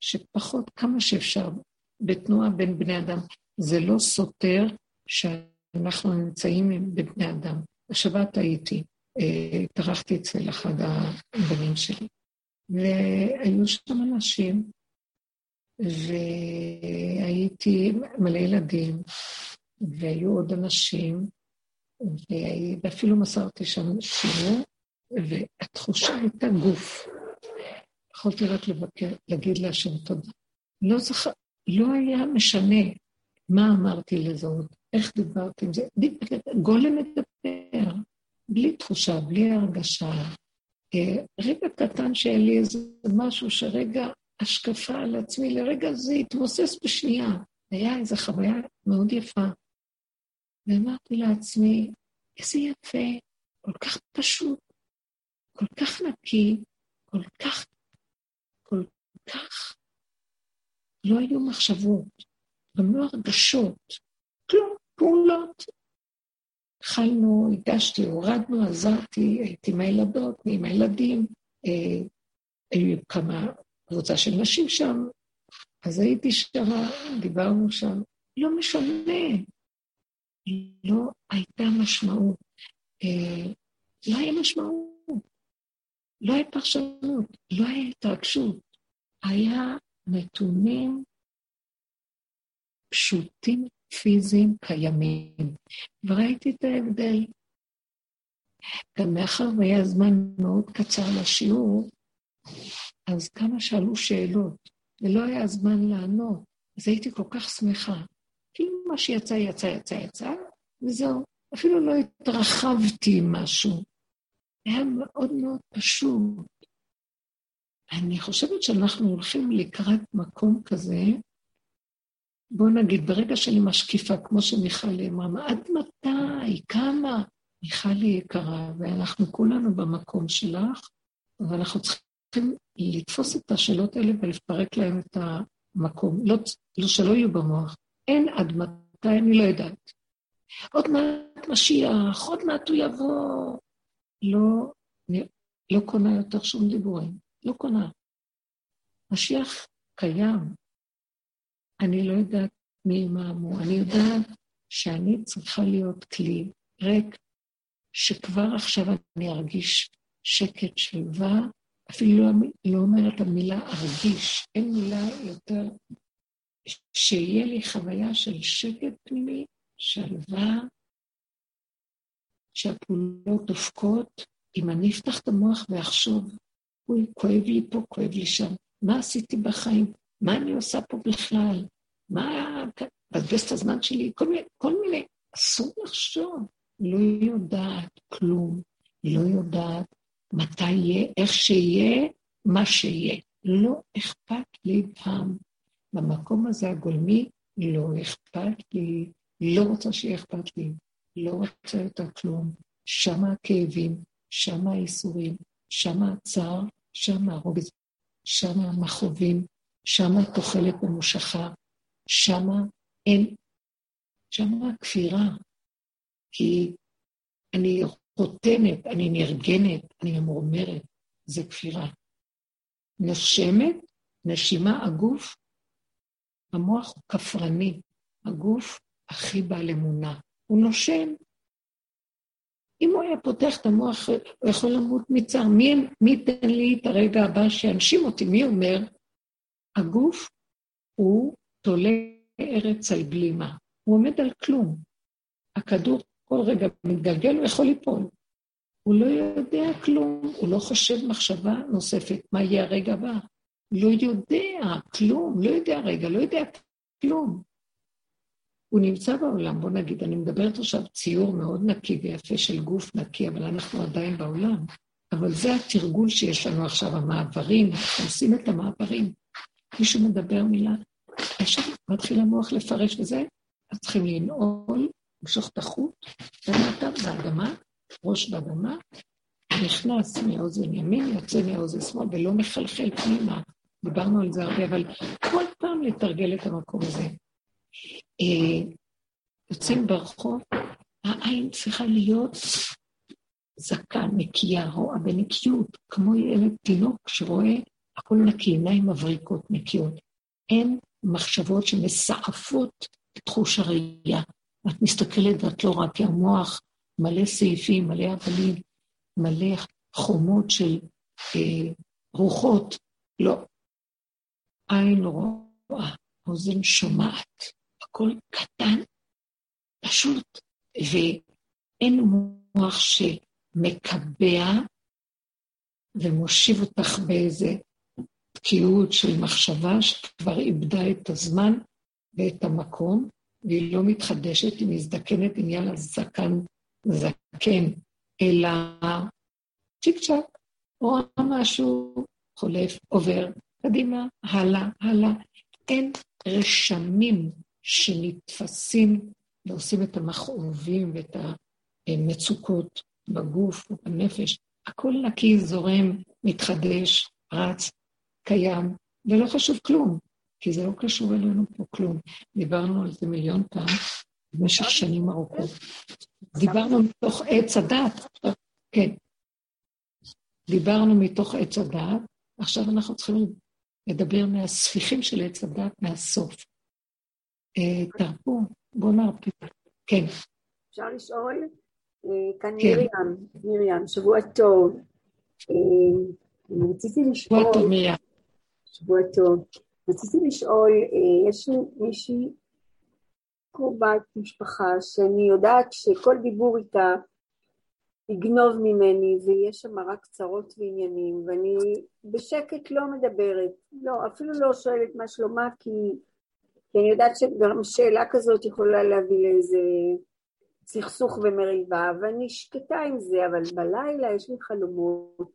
שפחות כמה שאפשר בתנועה בין בני אדם. זה לא סותר שאנחנו נמצאים בבני אדם. השבת הייתי, התארחתי אצל אחד הבנים שלי, והיו שם אנשים, והייתי מלא ילדים, והיו עוד אנשים, ואפילו מסרתי שם שיעור, והתחושה הייתה גוף. יכולתי רק לבקר, להגיד להשם תודה. לא היה משנה מה אמרתי לזהות, איך דיברתי עם זה. גולם מדבר, בלי תחושה, בלי הרגשה. רגע קטן שהיה לי איזה משהו שרגע השקפה על עצמי, לרגע זה התמוסס בשנייה. היה איזו חוויה מאוד יפה. ואמרתי לעצמי, איזה יפה, כל כך פשוט, כל כך נקי, כל כך, לא היו מחשבות, גם לא הרגשות, כלום, פעולות. התחלנו, הגשתי, הורדנו, עזרתי, הייתי עם הילדות, עם הילדים, היו כמה קבוצה של נשים שם, אז הייתי שרה, דיברנו שם, לא משנה, לא הייתה משמעות, לא היה משמעות, לא היה פרשנות, לא היה התרגשות, היה נתונים פשוטים, פיזיים, קיימים. וראיתי את ההבדל. גם מאחר והיה זמן מאוד קצר לשיעור, אז כמה שאלו שאלות, ולא היה זמן לענות, אז הייתי כל כך שמחה. כאילו מה שיצא, יצא, וזהו. אפילו לא התרחבתי עם משהו. היה מאוד מאוד פשוט. אני חושבת שאנחנו הולכים לקראת מקום כזה, בוא נגיד, ברגע שלי משקיפה, כמו שמיכל אמרה, עד מתי, כמה? מיכל יקרה, ואנחנו כולנו במקום שלך, ואנחנו צריכים לתפוס את השאלות האלה ולפרק להם את המקום, לא שלא יהיו במוח. אין עד מתי, אני לא יודעת. עוד מעט משיח, עוד מעט הוא יבוא. לא קונה יותר שום דיבורים, לא קונה. משיח קיים. אני לא יודעת מי מה אמור, אני יודעת שאני צריכה להיות כלי ריק, שכבר עכשיו אני ארגיש שקט שלווה, אפילו לא אומרת המילה ארגיש, אין מילה יותר, שיהיה לי חוויה של שקט פנימי, שלווה, שהפעולות דופקות, אם אני אפתח את המוח ואחשוב, אוי, כואב לי פה, כואב לי שם, מה עשיתי בחיים? מה אני עושה פה בכלל? מה... בזבז את הזמן שלי? כל מיני... אסור לחשוב. לא יודעת כלום. לא יודעת מתי יהיה, איך שיהיה, מה שיהיה. לא אכפת לי פעם. במקום הזה הגולמי, לא אכפת לי. לא רוצה שיהיה אכפת לי. לא רוצה יותר כלום. שם הכאבים, שם האיסורים, שם הצער, שם הרוגז, שם המחובים, שם התוחלת ומושכה, שם אין, שם הכפירה, כי אני חותנת, אני נרגנת, אני ממורמרת, זה כפירה. נשמת, נשימה, הגוף, המוח הוא כפרני, הגוף הכי בעל אמונה, הוא נושם. אם הוא היה פותח את המוח, הוא יכול למות מצער, מי ייתן לי את הרגע הבא שאנשים אותי, מי אומר? הגוף הוא תולה ארץ על בלימה, הוא עומד על כלום. הכדור כל רגע מתגלגל, הוא יכול ליפול. הוא לא יודע כלום, הוא לא חושב מחשבה נוספת, מה יהיה הרגע הבא? לא יודע כלום, לא יודע רגע, לא יודע כלום. הוא נמצא בעולם, בוא נגיד, אני מדברת עכשיו ציור מאוד נקי ויפה של גוף נקי, אבל אנחנו עדיין בעולם. אבל זה התרגול שיש לנו עכשיו, המעברים, עושים את המעברים. מישהו מדבר מילה, עכשיו מתחיל המוח לפרש וזה, אז צריכים לנעול, למשוך את החוט, ומטה באדמה, ראש באדמה, נכנס מאוזן ימין, יוצא מאוזן שמאל, ולא מחלחל פנימה. דיברנו על זה הרבה, אבל כל פעם לתרגל את המקום הזה. יוצאים ברחוב, העין צריכה להיות זקן, נקייה, רואה בנקיות, כמו ילד תינוק שרואה הכל נקי, עיניים מבריקות נקיות. אין מחשבות שמסעפות את תחוש הראייה. את מסתכלת ואת לא רואה, כי המוח מלא סעיפים, מלא אבלים, מלא חומות של רוחות. לא. עין רואה, אוזן שומעת. הכל קטן, פשוט, ואין מוח שמקבע ומושיב אותך באיזה תקיעות של מחשבה שכבר איבדה את הזמן ואת המקום, והיא לא מתחדשת, היא מזדקנת, היא יאללה זקן, אלא צ'יק צ'ק, רואה משהו, חולף, עובר, קדימה, הלאה, אין רשמים. שנתפסים ועושים את המכאובים ואת המצוקות בגוף ובנפש. הכל נקי, זורם, מתחדש, רץ, קיים, ולא חשוב כלום, כי זה לא קשור אלינו פה כלום. דיברנו על זה מיליון פעם, במשך שנים ארוכות. דיברנו מתוך עץ הדעת, עכשיו אנחנו צריכים לדבר מהספיחים של עץ הדעת, מהסוף. תרפו, בוא נרפי. כן. אפשר לשאול? כאן מרים, שבוע טוב. רציתי לשאול, יש מישהי קרובת משפחה, שאני יודעת שכל דיבור איתה יגנוב ממני, ויש שם רק צרות ועניינים, ואני בשקט לא מדברת. לא, אפילו לא שואלת מה שלומה, כי... אני יודעת שגם שאלה כזאת יכולה להביא לאיזה סכסוך ומריבה, ואני שקטה עם זה, אבל בלילה יש לי חלומות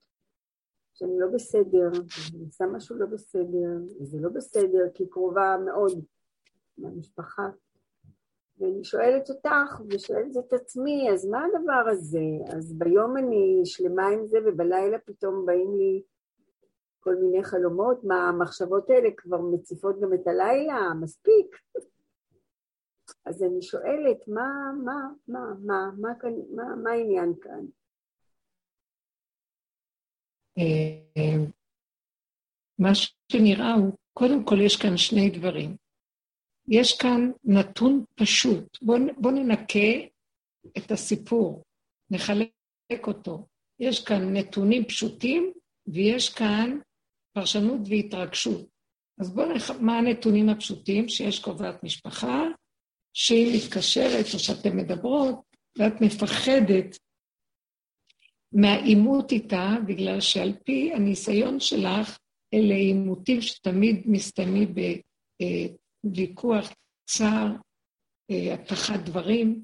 שאני לא בסדר, אני עושה משהו לא בסדר, זה לא בסדר, כי קרובה מאוד מהמשפחה. ואני שואלת אותך ושואלת את עצמי, אז מה הדבר הזה? אז ביום אני שלמה עם זה, ובלילה פתאום באים לי, כל מיני חלומות, מה המחשבות האלה כבר מציפות גם את הלילה, מספיק. אז אני שואלת, מה העניין כאן? מה שנראה הוא, קודם כל יש כאן שני דברים. יש כאן נתון פשוט. בוא ננקה את הסיפור, נחלק אותו. יש כאן נתונים פשוטים, ויש כאן פרשנות והתרגשות. אז בואו מה הנתונים הפשוטים? שיש קובעת משפחה, שהיא מתקשרת או שאתם מדברות, ואת מפחדת מהאימות איתה, בגלל שעל פי הניסיון שלך, אלה אימותים שתמיד מסתיימים בוויכוח צער, התחת דברים,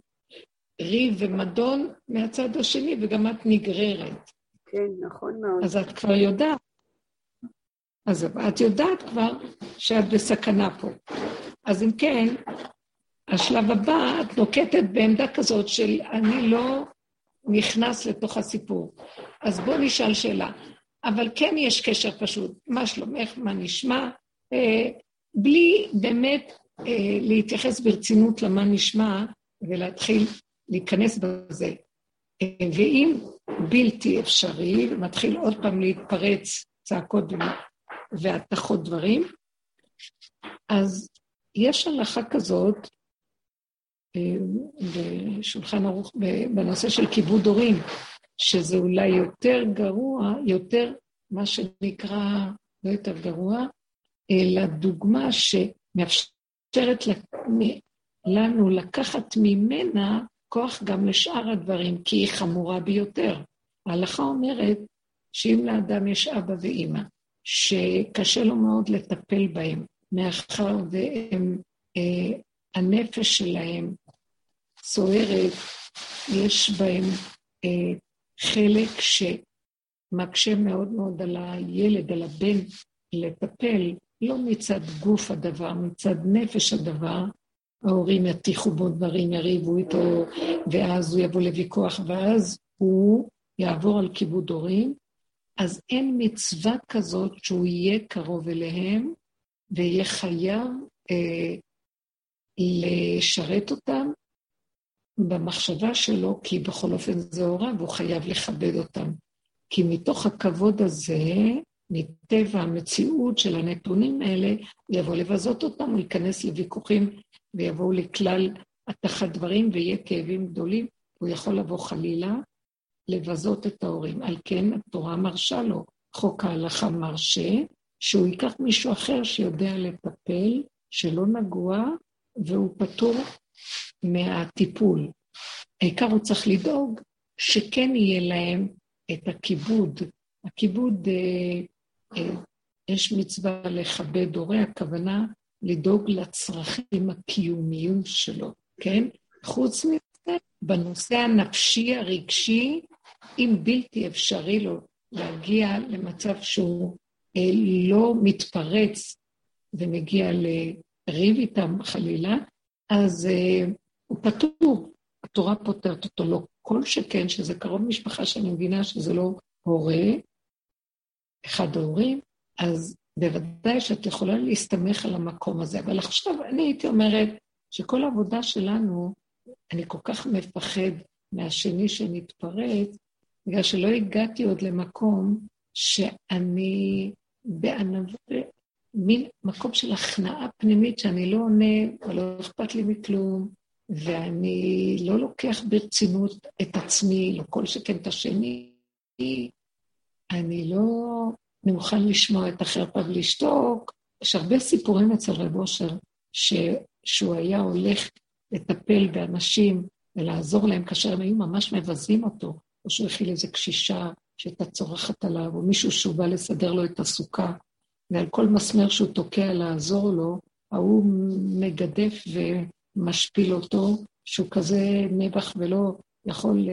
ריב ומדון מהצד השני, וגם את נגררת. כן, נכון מאוד. אז את כבר יודעת. אז את יודעת כבר שאת בסכנה פה. אז אם כן, השלב הבא, את נוקטת בעמדה כזאת של אני לא נכנס לתוך הסיפור. אז בוא נשאל שאלה. אבל כן יש קשר פשוט. מה שלומך, מה נשמע? בלי באמת להתייחס ברצינות למה נשמע, ולהתחיל להיכנס בזה. ואם בלתי אפשרי, מתחיל עוד פעם להתפרץ צעקות והתחות דברים, אז יש הלכה כזאת, בשולחן ערוך, בנושא של כיבוד הורים, שזה אולי יותר גרוע, יותר מה שנקרא, לא יותר גרוע, אלא דוגמה שמאפשרת לנו לקחת ממנה כוח גם לשאר הדברים, כי היא חמורה ביותר. ההלכה אומרת שאם לאדם יש אבא ואמא, שקשה לו מאוד לטפל בהם, מאחר והם, הנפש שלהם סוערת, יש בהם חלק שמקשה מאוד מאוד על הילד, על הבן, לטפל, לא מצד גוף הדבר, מצד נפש הדבר, ההורים יתיחו בו דברים, יריבו איתו, ואז הוא יבוא לוויכוח, ואז הוא יעבור על כיבוד הורים, אז אין מצווה כזאת שהוא יהיה קרוב אליהם, ויהיה חייב לשרת אותם במחשבה שלו, כי בכל אופן זה הוריו, הוא חייב לכבד אותם. כי מתוך הכבוד הזה, מטבע המציאות של הנתונים האלה, הוא יבוא לבזות אותם, הוא ייכנס לוויכוחים, ויבואו לכלל התחת דברים, ויהיה כאבים גדולים, הוא יכול לבוא חלילה, לבזות את ההורים. על כן התורה מרשה לו, חוק ההלכה מרשה, שהוא ייקח מישהו אחר שיודע לטפל, שלא נגוע, והוא פטור מהטיפול. העיקר הוא צריך לדאוג שכן יהיה להם את הכיבוד. הכיבוד, יש מצווה לכבד הורי, הכוונה לדאוג לצרכים הקיומיים שלו, כן? חוץ מזה, בנושא הנפשי הרגשי, אם בלתי אפשרי לו להגיע למצב שהוא לא מתפרץ ומגיע לריב איתם חלילה, אז הוא פטור, התורה פותרת אותו, לא כל שכן, שזה קרוב משפחה שאני מבינה שזה לא הורה, אחד ההורים, אז בוודאי שאת יכולה להסתמך על המקום הזה, אבל עכשיו אני הייתי אומרת שכל העבודה שלנו, אני כל כך מפחד מהשני שנתפרץ, בגלל שלא הגעתי עוד למקום שאני מין מקום של הכנעה פנימית שאני לא עונה, ולא אכפת לי מכלום, ואני לא לוקח ברצינות את עצמי, לא כל שכן את השני, אני לא מוכן לשמוע את החרפה ולשתוק. יש הרבה סיפורים אצל רב אושר, שהוא היה הולך לטפל באנשים ולעזור להם, כאשר הם היו ממש מבזים אותו, או שהוא הכיל איזו קשישה שהייתה צורחת עליו, או מישהו שהוא בא לסדר לו את הסוכה, ועל כל מסמר שהוא תוקע לעזור לו, הוא מגדף ומשפיל אותו, שהוא כזה נבח ולא יכול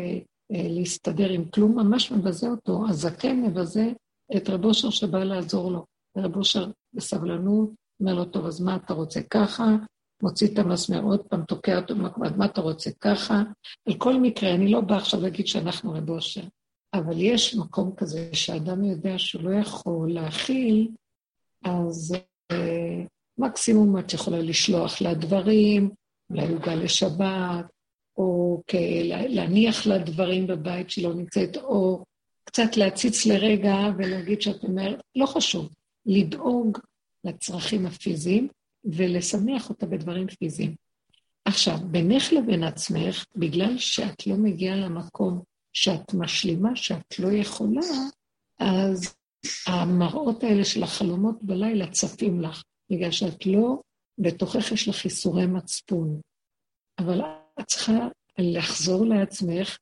להסתדר עם כלום, ממש מבזה אותו, הזקן מבזה את רב אושר שבא לעזור לו. רב אושר בסבלנות, אומר לו, טוב, אז מה אתה רוצה ככה? מוציא את המסמר עוד פעם, תוקע אותו, מה אתה רוצה ככה? על כל מקרה, אני לא בא עכשיו להגיד שאנחנו רב אושר, אבל יש מקום כזה שאדם יודע שהוא לא יכול להכיל, אז מקסימום את יכולה לשלוח לדברים, אולי הוא בא לשבת, או להניח לדברים בבית שלא נמצאת, או קצת להציץ לרגע ולהגיד שאת אומרת, לא חשוב, לדאוג לצרכים הפיזיים ולשמח אותה בדברים פיזיים. עכשיו, בינך לבין עצמך, בגלל שאת לא מגיעה למקום שאת משלימה, שאת לא יכולה, אז המראות האלה של החלומות בלילה צפים לך, בגלל שאת לא, בתוכך יש לך חיסורי מצפון. אבל את צריכה לחזור לעצמך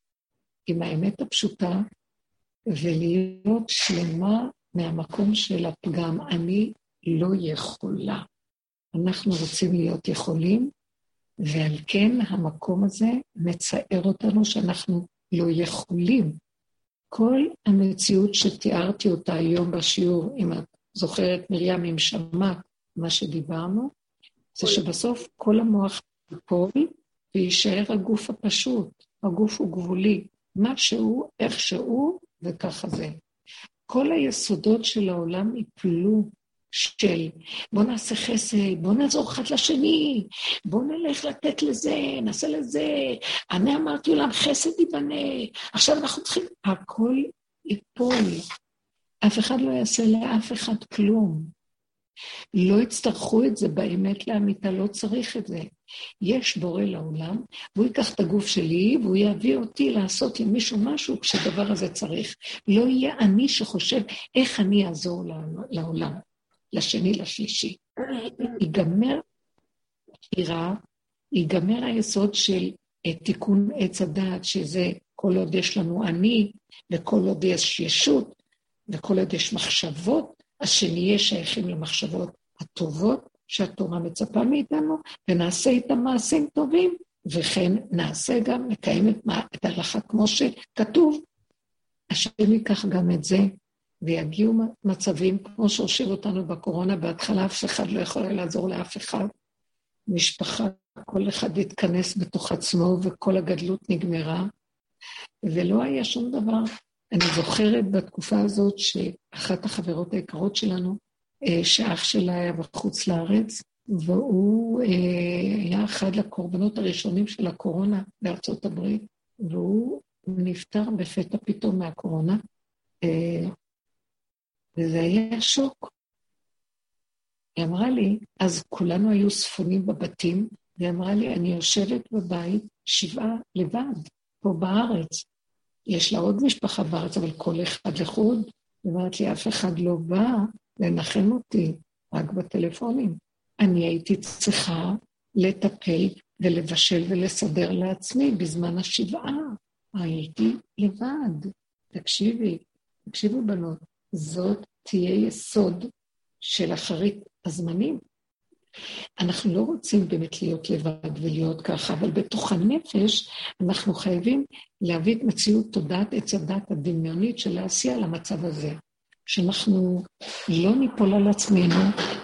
עם האמת הפשוטה, ולהיות שלמה מהמקום של הפגם. אני לא יכולה. אנחנו רוצים להיות יכולים, ועל כן המקום הזה מצער אותנו שאנחנו לא יכולים. כל המציאות שתיארתי אותה היום בשיעור, אם את זוכרת מרים עם שמה, מה שדיברנו, זה שבסוף כל המוח ייפול ויישאר הגוף הפשוט. הגוף הוא גבולי, משהו, איכשהו, וככה זה. כל היסודות של העולם ייפלו של בוא נעשה חסד, בוא נעזור אחד לשני, בוא נלך לתת לזה, נעשה לזה, אני אמרתי עולם חסד ייבנה, עכשיו אנחנו צריכים, הכל ייפול, אף אחד לא יעשה לאף אחד כלום, לא יצטרכו את זה באמת לאמיתה, לא צריך את זה, יש בורא לעולם, והוא ייקח את הגוף שלי, והוא יביא אותי לעשות עם מישהו משהו, כשדבר הזה צריך, לא יהיה אני שחושב איך אני אעזור לעולם, לשני, לשלישי. ייגמר בחירה, ייגמר היסוד של תיקון עץ הדעת, שזה כל עוד יש לנו אני, וכל עוד יש ישות, וכל עוד יש מחשבות, אז שנהיה שייכים למחשבות הטובות, שהתורה מצפה מאיתנו, ונעשה איתם מעשים טובים, וכן נעשה גם, נקיים את ההלכה כמו שכתוב, השם ייקח גם את זה, ויגיעו מצבים כמו שהושיב אותנו בקורונה, בהתחלה אף אחד לא יכול לעזור לאף אחד. משפחה, כל אחד התכנס בתוך עצמו, וכל הגדלות נגמרה, ולא היה שום דבר. אני זוכרת בתקופה הזאת, שאחת החברות היקרות שלנו, שאח שלה היה בחוץ לארץ, והוא היה אחד לקורבנות הראשונים של הקורונה בארצות הברית, והוא נפטר בפתע פתאום מהקורונה, וזה היה שוק. היא אמרה לי, אז כולנו היו ספונים בבתים, והיא אמרה לי, אני יושבת בבית 7 לבד, פה בארץ. יש לה עוד משפחה בארץ, אבל כל אחד לחוד. היא אמרת לי, אף אחד לא בא לנחם אותי, רק בטלפונים. אני הייתי צריכה לטפל ולבשל ולסדר לעצמי בזמן 7. הייתי לבד. תקשיבו בנות. זאת תהיה יסוד של אחרית הזמנים. אנחנו לא רוצים באמת להיות לבד ולהיות ככה, אבל בתוך הנפש אנחנו חייבים להביא את מציאות תודעת, את הדת הדמיונית של העשייה למצב הזה, שאנחנו לא ניפול על עצמנו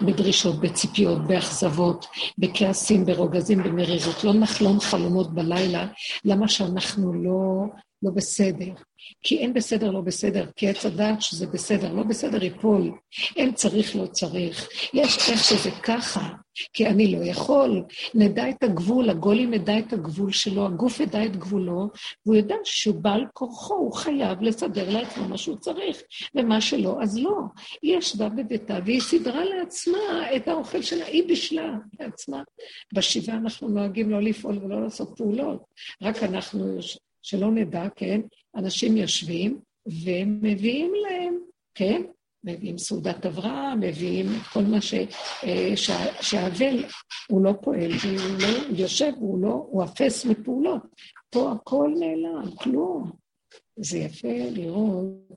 בדרישות, בציפיות, באכזבות, בכעסים, ברוגזים, במרירות, לא נחלום חלומות בלילה, למה שאנחנו לא בסדר, כי אין בסדר לא בסדר, כי עץ הדעת שזה בסדר, לא בסדר ייפול, אין צריך לא צריך, יש איך שזה ככה, כי אני לא יכול, נדע את הגבול, הגולם ידע את הגבול שלו, הגוף ידע את גבולו, והוא ידע שהוא בעל כורחו, הוא חייב לסדר לעצמו מה שהוא צריך, ומה שלא, אז לא, היא ישבה בביתה והיא סדרה לעצמה את האוכל שלה, היא בשלה לעצמה, בשבעה אנחנו נוהגים לא לפעול ולא לעשות פעולות, רק אנחנו יושבים, שלא נדע, כן, אנשים יושבים ומביאים להם, כן, מביאים סעודת אברהם, מביאים כל מה שהאבל, הוא לא פועל, הוא לא יושב, הוא אפס מפעולות, פה הכל נעלם, כלום. זה יפה לראות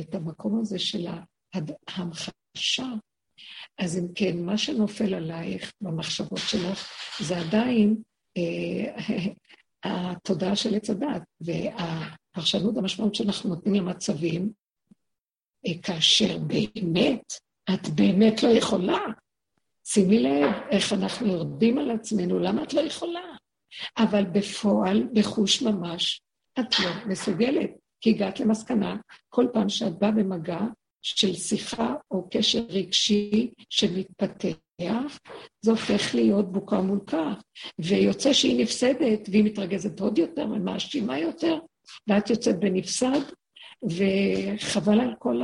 את המקום הזה של ההמחשה, אז אם כן, מה שנופל עלייך במחשבות שלך, זה עדיין, התודעה של עץ הדעת, והפרשנות המשמעות שאנחנו נותנים למצבים, כאשר באמת, את באמת לא יכולה. שימי לב איך אנחנו יורדים על עצמנו, למה את לא יכולה? אבל בפועל, בחוש ממש, את לא מסוגלת, כי הגעת למסקנה, כל פעם שאת באה במגע של שיחה או קשר רגשי שמתפתח, זה הופך להיות בוקה מול כך, ויוצא שהיא נפסדת, והיא מתרגזת עוד יותר, ומאשימה יותר, ואת יוצאת בנפסד, וחבל על כל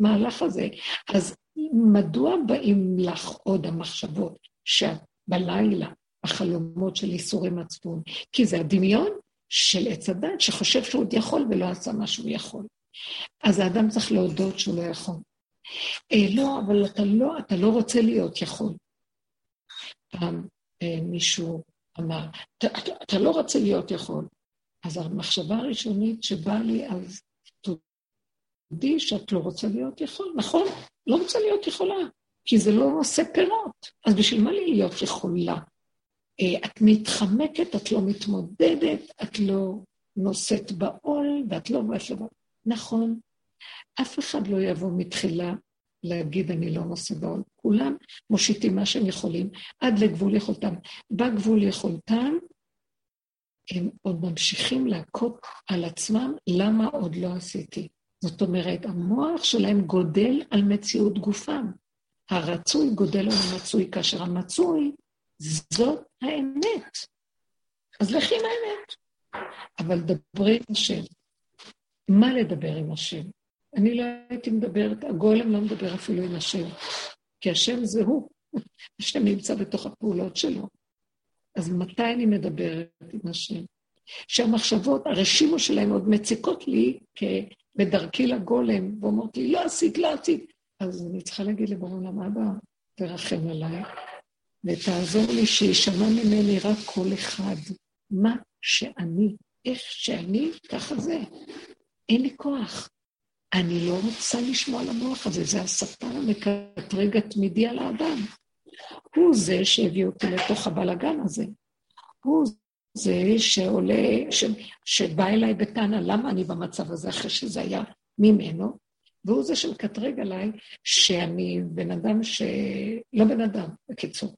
המהלך הזה. אז מדוע באים לך עוד המחשבות שאת בלילה, החלומות של איסורי מצפון? כי זה הדמיון של עץ הדת שחושב שהוא עוד יכול ולא עשה מה שהוא יכול. אז האדם צריך להודות שהוא לא יכול. לא, אבל אתה לא רוצה להיות יכול. פעם מישהו אמר, אתה לא רוצה להיות יכול. אז המחשבה הראשונית שבאה לי, אז תודי שאת לא רוצה להיות יכול, נכון? לא רוצה להיות יכולה, כי זה לא עושה פירות. אז בשביל מה לי להיות יכולה? את מתחמקת, את לא מתמודדת, את לא נושאת בעול, ואת לא משהו. נכון, אף אחד לא יבוא מתחילה להגיד אני לא נושא בעול. כולם מושיטים מה שהם יכולים, עד לגבול יכולתם. בגבול יכולתם, הם עוד ממשיכים להכות על עצמם, למה עוד לא עשיתי? זאת אומרת, המוח שלהם גודל על מציאות גופם. הרצוי גודל על המצוי, כאשר המצוי, זאת האמת. אז לכי עם האמת. אבל דברי עם השם. מה לדבר עם השם? אני לא הייתי מדברת, הגולם לא מדבר אפילו עם השם, כי השם זה הוא. השם נמצא בתוך הפעולות שלו. אז מתי אני מדברת עם השם? שהמחשבות, הרשימו שלהם עוד מציקות לי בדרכי לגולם, ואומרת לי, לא עשית. אז אני צריכה להגיד לבורא עולם, אבא, תרחם עליי, ותעזור לי שישמע ממני רק כל אחד. מה שאני, איך שאני, ככה זה. אין לי כוח. אני לא רוצה לשמוע על המוח הזה, זה השטן המקטרג התמידי על האדם. הוא זה שהביא אותי לתוך הבלגן הזה. הוא זה שבא אליי בטענה, למה אני במצב הזה אחרי שזה היה ממנו? והוא זה שמקטרג עליי שאני בן אדם שלא בן אדם, בקיצור.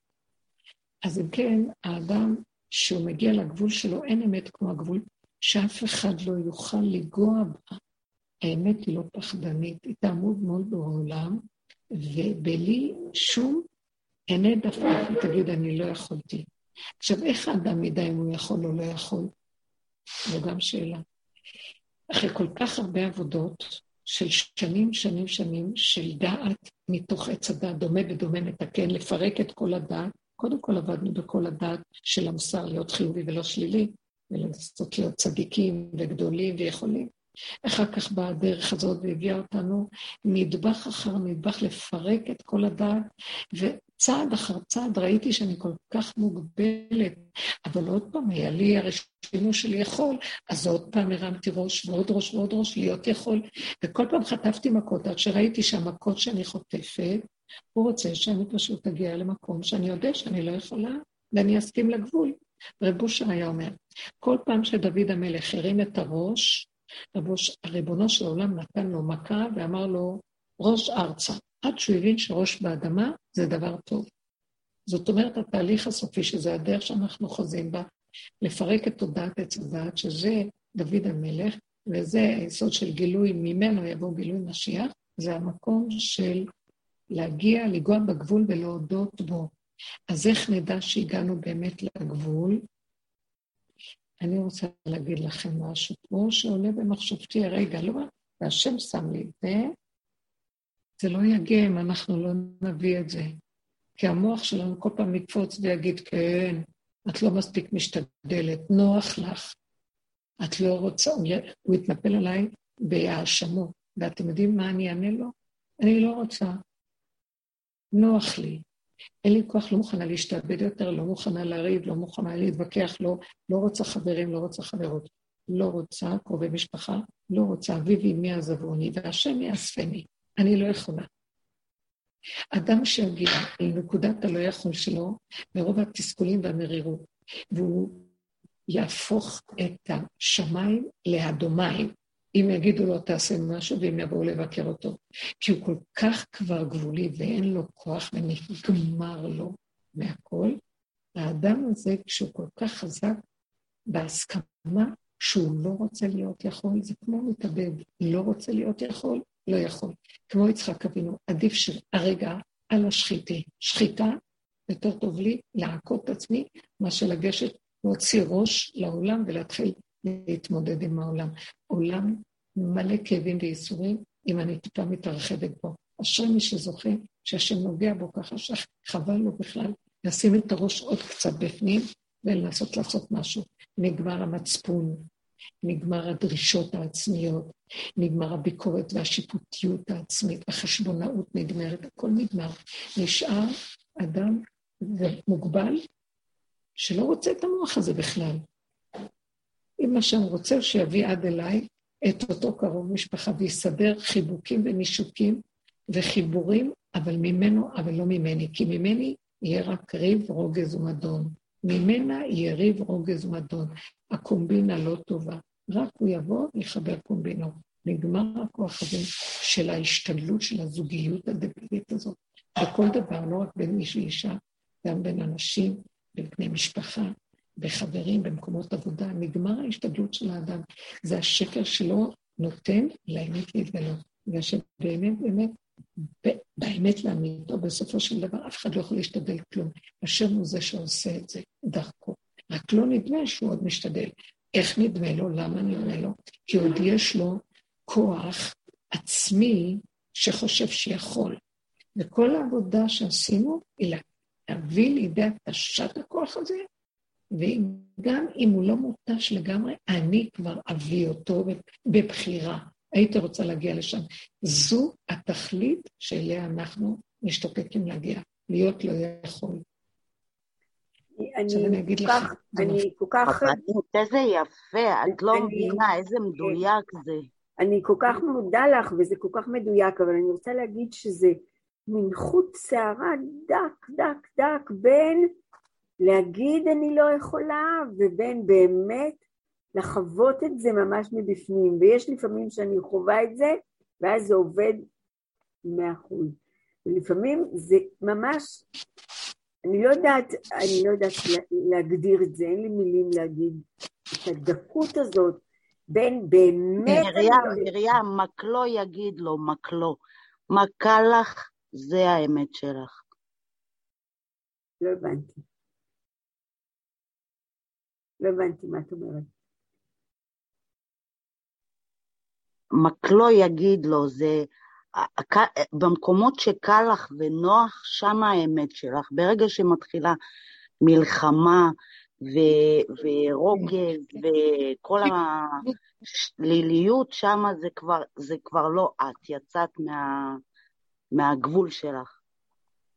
אז אם כן, האדם שהוא מגיע לגבול שלו, אין אמת כמו הגבול, שאף אחד לא יוכל לגוע בה. האמת היא לא פחדנית, היא תעמוד מאוד בעולם, ובלי שום עיני דפק, תגיד, אני לא יכולתי. עכשיו, איך האדם ידע אם הוא יכול או לא יכול? זו גם שאלה. אחרי כל כך הרבה עבודות, של שנים של דעת מתוך עץ הדעת, דומה נתקן, לפרק את כל הדעת. קודם כל עבדנו בכל הדעת של המוסר להיות חיובי ולא שלילי, ולנסות להיות צדיקים וגדולים ויכולים. אחר כך באה הדרך הזאת והגיעה אותנו נדבך אחר נדבך לפרק את כל הדעת, וצעד אחר צעד ראיתי שאני כל כך מוגבלת, אבל עוד פעם היה לי הרשימו שלי יכול, אז עוד פעם הרמתי ראש ועוד ראש להיות יכול, וכל פעם חטפתי מכות, עד שראיתי שהמכות שאני חוטפת, הוא רוצה שאני פשוט אגיע למקום שאני יודע שאני לא יכולה, ואני אסכים לגבול. רב אושר היה אומר, כל פעם שדוד המלך הרים את הראש, הריבונו של העולם נתן לו מכה ואמר לו ראש ארצה, עד שהוא הבין שראש באדמה זה דבר טוב. זאת אומרת התהליך הסופי שזה הדרך שאנחנו חוזים בה, לפרק את תודעת עץ הדעת שזה דוד המלך, וזה היסוד של גילוי, ממנו יבוא גילוי משיח, זה המקום של להגיע, לגוע בגבול ולהודות בו. אז איך נדע שהגענו באמת לגבול? אני רוצה להגיד לכם משהו פה שעולה במחשבתי הרגע, לא, והשם שם לי את זה, זה לא יגם, אנחנו לא נביא את זה. כי המוח שלנו כל פעם יקפוץ ויגיד, כן, את לא מספיק משתדלת, נוח לך, את לא רוצה, הוא יתנפל עליי בהאשמות, ואתם יודעים מה אני אענה לו? אני לא רוצה, נוח לי. אין לי כוח, לא מוכנה להשתעבד יותר, לא מוכנה להריב, לא מוכנה להתווכח, לא רוצה חברים, לא רוצה חברות, לא רוצה קרובי משפחה, לא רוצה אביבי מי עזבוני, והשם יאספני, אני לא יכולה. אדם שהגיע לנקודת הלא יכול שלו, מרוב התסכולים והמרירות, והוא יהפוך את השמיים לאדומיים, אם יגידו לו תעשה משהו, ואם יבואו לבקר אותו. כי הוא כל כך כבר גבולי, ואין לו כוח, ונגמר לו מהכל. האדם הזה, כשהוא כל כך חזק, בהסכמה שהוא לא רוצה להיות יכול, זה כמו מתאבד, לא רוצה להיות יכול, לא יכול. כמו יצחק אבינו, עדיף שהרגע על השחיתי. שחיטה, יותר טוב לי, לעקות את עצמי, מה שלגשת, להוציא ראש לעולם ולהתחיל להתמודד עם העולם. עולם מלא כאבים ואיסורים, אם אני טיפה מתרחבת בו. השם מי שזוכה, שהשם נוגע בו ככה, שחבל לו בכלל לשים את הראש עוד קצת בפנים, ולנסות לעשות משהו. נגמר המצפון, נגמר הדרישות העצמיות, נגמר הביקורת והשיפוטיות העצמית, החשבונאות נגמרת, הכל נגמר. נשאר אדם מוגבל, שלא רוצה את המוח הזה בכלל. אם מה שאני רוצה שיביא עד אליי, את אותו קרוב משפחה, ויסדר חיבוקים ונישוקים וחיבורים, אבל ממנו, אבל לא ממני, כי ממני יהיה רק ריב, רוגז ומדון. ממנה יהיה ריב, רוגז ומדון. הקומבינה לא טובה. רק הוא יבוא, יחבר קומבינות. נגמר הכוח הזה של ההשתדלות, של הזוגיות הדבילית הזאת. בכל דבר, לא רק בין איש ואישה, גם בין אנשים, בין בני משפחה, בחברים, במקומות עבודה, נגמר ההשתדלות של האדם. זה השקר שלו נותן לאמת להתגלות. בגלל שבאמת, באמת, באמת להעמיד, או בסופו של דבר, אף אחד לא יכול להשתדל כלום. השם הוא זה שעושה את זה דרכו. רק לא נדמה שהוא עוד משתדל. איך נדמה לו? למה נדמה לו? כי עוד יש לו כוח עצמי שחושב שיכול. וכל העבודה שעשינו היא להביא לידי התשת הכוח הזה, וגם אם הוא לא מותש לגמרי, אני כבר אביא אותו בבחירה. הייתי רוצה להגיע לשם. זו התכלית שאליה אנחנו משתוקקים להגיע, להיות לא יכול. אני כל כך... איזה יפה, את לא מבינה, איזה מדויק זה. אני כל כך מודה לך, וזה כל כך מדויק, אבל אני רוצה להגיד שזה מין חוט שערה דק, דק, דק, בין... להגיד אני לא יכולה, ובין באמת לחוות את זה ממש מבפנים, ויש לפעמים שאני חווה את זה, ואז זה עובד 100%. ולפעמים זה ממש, אני לא יודעת להגדיר את זה, אין לי מילים להגיד את הדקות הזאת, בין באמת... מרים, מקלו יגיד לו, מקלו, מכה לך, זה האמת שלך. לא הבנתי. לא הבנתי מה את אומרת. מקלו יגיד לו, זה, במקומות שקל לך ונוח, שם האמת שלך. ברגע שמתחילה מלחמה ורוגז וכל השליליות, שם זה כבר לא את, יצאת מהגבול שלך.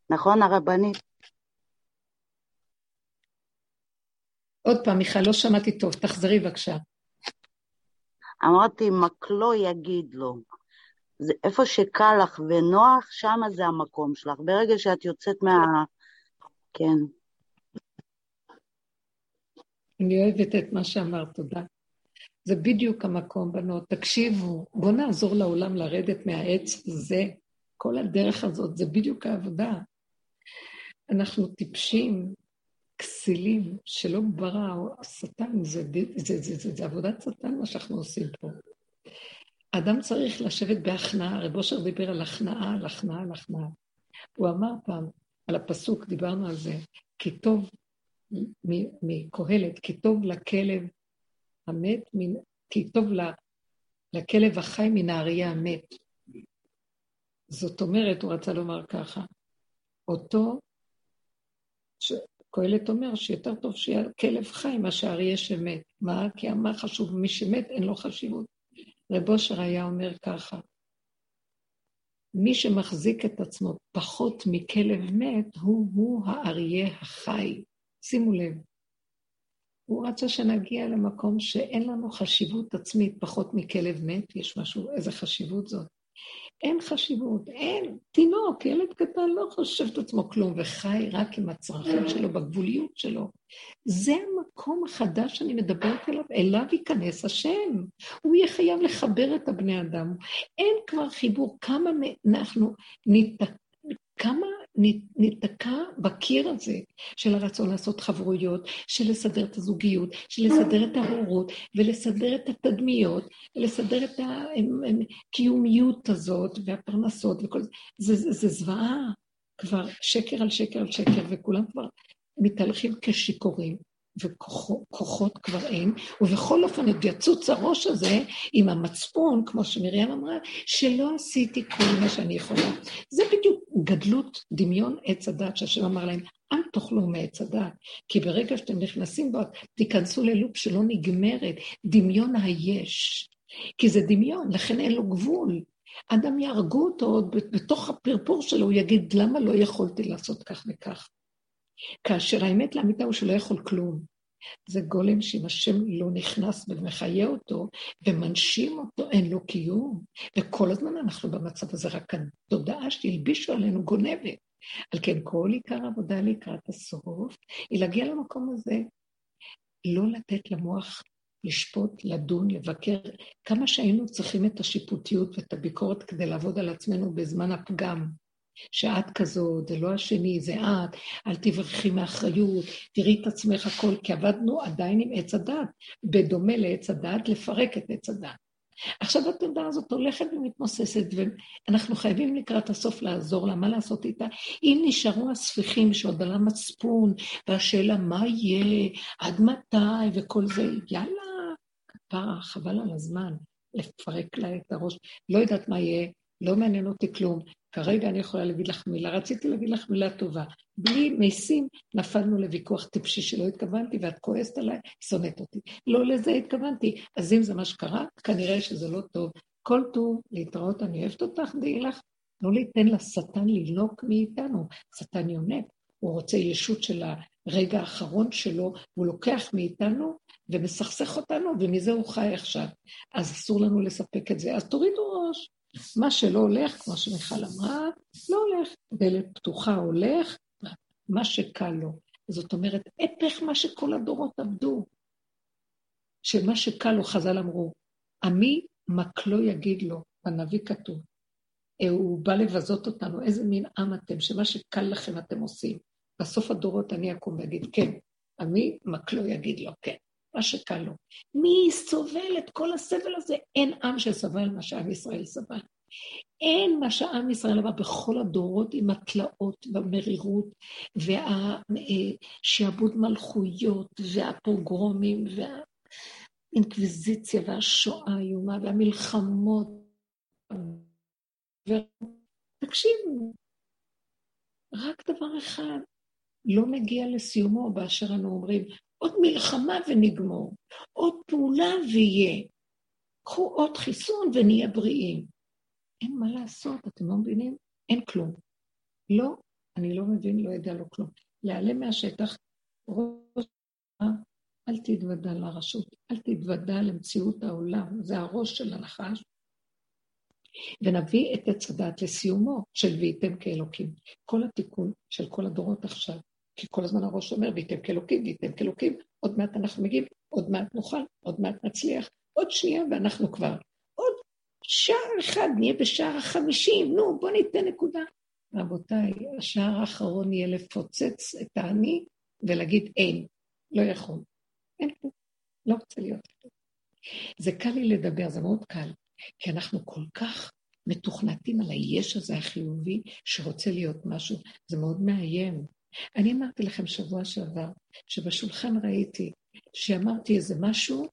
נכון הרבנית? עוד פעם, מיכל, לא שמעתי טוב, תחזרי בבקשה. אמרתי, מקלו יגיד לו. זה איפה שקל לך ונוח, שם זה המקום שלך. ברגע שאת יוצאת מה... כן. אני אוהבת את מה שאמרת, תודה. זה בדיוק המקום, בנות. תקשיבו, בואו נעזור לעולם לרדת מהעץ הזה. כל הדרך הזאת, זה בדיוק העבודה. אנחנו טיפשים... כסילים שלא ברע, השטן, זה עבודת שטן מה שאנחנו עושים פה. אדם צריך לשבת בהכנעה, רב אושר דיבר על הכנעה, על הכנעה, על הכנעה. הוא אמר פעם, על הפסוק, דיברנו על זה, כי טוב, מקהלת, כי טוב לכלב המת, כי טוב לכלב החי מן האריה המת. זאת אומרת, הוא רצה לומר ככה, אותו, קהלת אומר שיותר טוב שהכלב חי מה שהאריה שמת. מה? כי מה חשוב? מי שמת אין לו חשיבות. רב אושר היה אומר ככה, מי שמחזיק את עצמו פחות מכלב מת, הוא האריה החי. שימו לב, הוא רצה שנגיע למקום שאין לנו חשיבות עצמית פחות מכלב מת, יש משהו, איזה חשיבות זאת? אין חשיבות, אין, תינוק, ילד קטן לא חושב את עצמו כלום, וחי רק עם הצרכים שלו, בגבוליות שלו. זה המקום החדש שאני מדברת עליו, אליו ייכנס השם. הוא יהיה חייב לחבר את הבני אדם. אין כבר חיבור, כמה אנחנו ניתקע בקיר הזה של הרצון לעשות חברויות, של לסדר את הזוגיות, של לסדר את ההורות, ולסדר את התדמיות, ולסדר את הקיומיות הזאת והפרנסות וכל זה. זה זוועה, כבר שקר על שקר על שקר, וכולם כבר מתהלכים כשיכורים, וכוחות כבר אין, ובכל אופן את יצוץ הראש הזה עם המצפון, כמו שמרים אמרה, שלא עשיתי כל מה שאני יכולה. זה בדיוק גדלות דמיון עץ הדת, שהשם אמר להם, אל תאכלו מעץ הדת, כי ברגע שאתם נכנסים בו, תיכנסו ללופ שלא נגמרת, דמיון היש, כי זה דמיון, לכן אין לו גבול. אדם יהרגו אותו עוד בתוך הפרפור שלו, הוא יגיד למה לא יכולתי לעשות כך וכך. כאשר האמת לאמיתה הוא שלא יכול כלום. זה גולם שאם השם לא נכנס ומחיה אותו ומנשים אותו, אין לו קיום. וכל הזמן אנחנו במצב הזה, רק התודעה שהלבישו עלינו גונבת. על כן כל עיקר עבודה לקראת הסוף, היא להגיע למקום הזה, לא לתת למוח לשפוט, לדון, לבקר, כמה שהיינו צריכים את השיפוטיות ואת הביקורת כדי לעבוד על עצמנו בזמן הפגם, שאת כזאת, זה לא השני, זה את, אל תברחי מאחריות, תראי את עצמך הכל, כי עבדנו עדיין עם עץ הדת, בדומה לעץ הדת, לפרק את עץ הדת. עכשיו התודעה הזאת הולכת ומתמוססת, ואנחנו חייבים לקראת הסוף לעזור לה, מה לעשות איתה? אם נשארו הספיחים שעוד על המצפון, והשאלה מה יהיה, עד מתי וכל זה, יאללה, כפרה, חבל על הזמן, לפרק לה את הראש, לא יודעת מה יהיה, לא מעניין אותי כלום, כרגע אני יכולה להגיד לך מילה, רציתי להגיד לך מילה טובה, בלי מיסים נפלנו לוויכוח טיפשי שלא התכוונתי, ואת כועסת עליי, שונאת אותי, לא לזה התכוונתי, אז אם זה מה שקרה, כנראה שזה לא טוב, כל טוב, להתראות, אני אוהבת אותך, דעי לך, לא ליתן לשטן ללוק מאיתנו, שטן יונק, הוא רוצה ישות של הרגע האחרון שלו, הוא לוקח מאיתנו, ומסכסך אותנו, ומזה הוא חי עכשיו, אז אסור לנו לספק את זה, אז תורידו ראש, מה שלא הולך, כמו שמיכל אמרה, לא הולך, דלת פתוחה הולך, מה שקל לו. זאת אומרת, הפך מה שכל הדורות עבדו, שמה שקל לו, חז"ל אמרו, עמי מקלו יגיד לו, בנביא כתוב, הוא בא לבזות אותנו, איזה מין עם אתם, שמה שקל לכם אתם עושים, בסוף הדורות אני אקום ואגיד, כן, עמי מקלו יגיד לו, כן. מה שקל לו. מי סובל את כל הסבל הזה? אין עם שסבל מה שעם ישראל סבל. אין מה שעם ישראל הבא בכל הדורות עם התלאות והמרירות והשעבוד מלכויות והפוגרומים והאינקוויזיציה והשואה האיומה והמלחמות. תקשיבו, רק דבר אחד לא מגיע לסיומו באשר אנו אומרים, עוד מלחמה ונגמור, עוד פעולה ויהיה, קחו עוד חיסון ונהיה בריאים. אין מה לעשות, אתם לא מבינים? אין כלום. לא, אני לא מבין, לא יודע לו כלום. להעלה מהשטח, ראש, אל תתוודע לרשות, אל תתוודע למציאות העולם, זה הראש של הנחש, ונביא את הצדת לסיומו של ויתם כאלוקים. כל התיקון של כל הדורות עכשיו, כי כל הזמן הראש אומר, ויתם כאלוקים, ויתם כאלוקים, עוד מעט אנחנו מגיעים, עוד מעט נוכל, עוד מעט נצליח, עוד שנייה ואנחנו כבר, עוד שער אחד, נהיה בשער ה50, נו, בוא ניתן נקודה. רבותיי, השער האחרון יהיה לפוצץ את העני, ולהגיד אין, לא יכול, אין פה, לא רוצה להיות. זה קל לי לדבר, זה מאוד קל, כי אנחנו כל כך מתוכנתים על היש הזה החיובי, שרוצה להיות משהו, זה מאוד מאיים. אני אמרתי לכם שבוע שעבר, שבשולחן ראיתי, שאמרתי איזה משהו,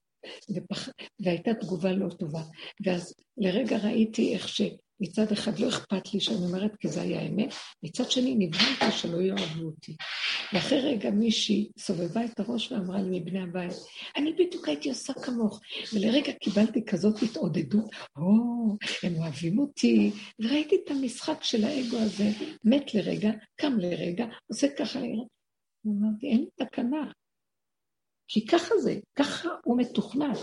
והייתה תגובה לא טובה, ואז לרגע ראיתי איך שמצד אחד לא אכפת לי, שאני אומרת כי זה היה האמת, מצד שני נבהלתי שלא יאהבו אותי, ואחרי רגע מישהי סובבה את הראש ואמרה לי מבני הבית, אני בדיוק הייתי עושה כמוך, ולרגע קיבלתי כזאת התעודדות, הם אוהבים אותי, וראיתי את המשחק של האגו הזה, מת לרגע, קם לרגע, עושה ככה, ואמרתי, אין תקנה, כי ככה זה, ככה הוא מתוכנת,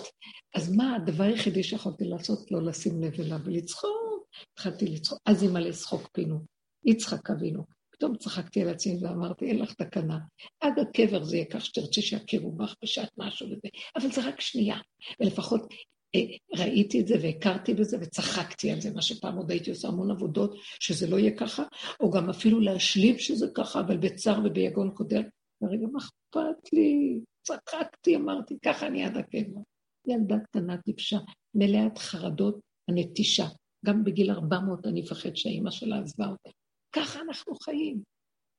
אז מה הדבר היחידי שיכולתי לעשות? לא לשים לב אליו, ולצחוק, התחלתי לצחוק, אז היא מלא שחוק פינו, יצחק אבינו, פתאום צחקתי על עצמי ואמרתי, אין לך תקנה, עד הקבר זה יהיה כך שתרצי שיכירו בך בשעת משהו וזה, אבל זה רק שנייה, ולפחות ראיתי את זה והכרתי בזה וצחקתי על זה, מה שפעם עוד הייתי עושה המון עבודות, שזה לא יהיה ככה, או גם אפילו להשלים שזה ככה, אבל בצער וביגון קודר, ורגע מה אכפת לי, צחקתי, אמרתי, ככה אני עד הקבר. ילדה קטנה טיפשה, מלאת חרדות הנטישה, גם בגיל 400 אני פחד שהאימא שלה עזבה אותה, ככה אנחנו חיים.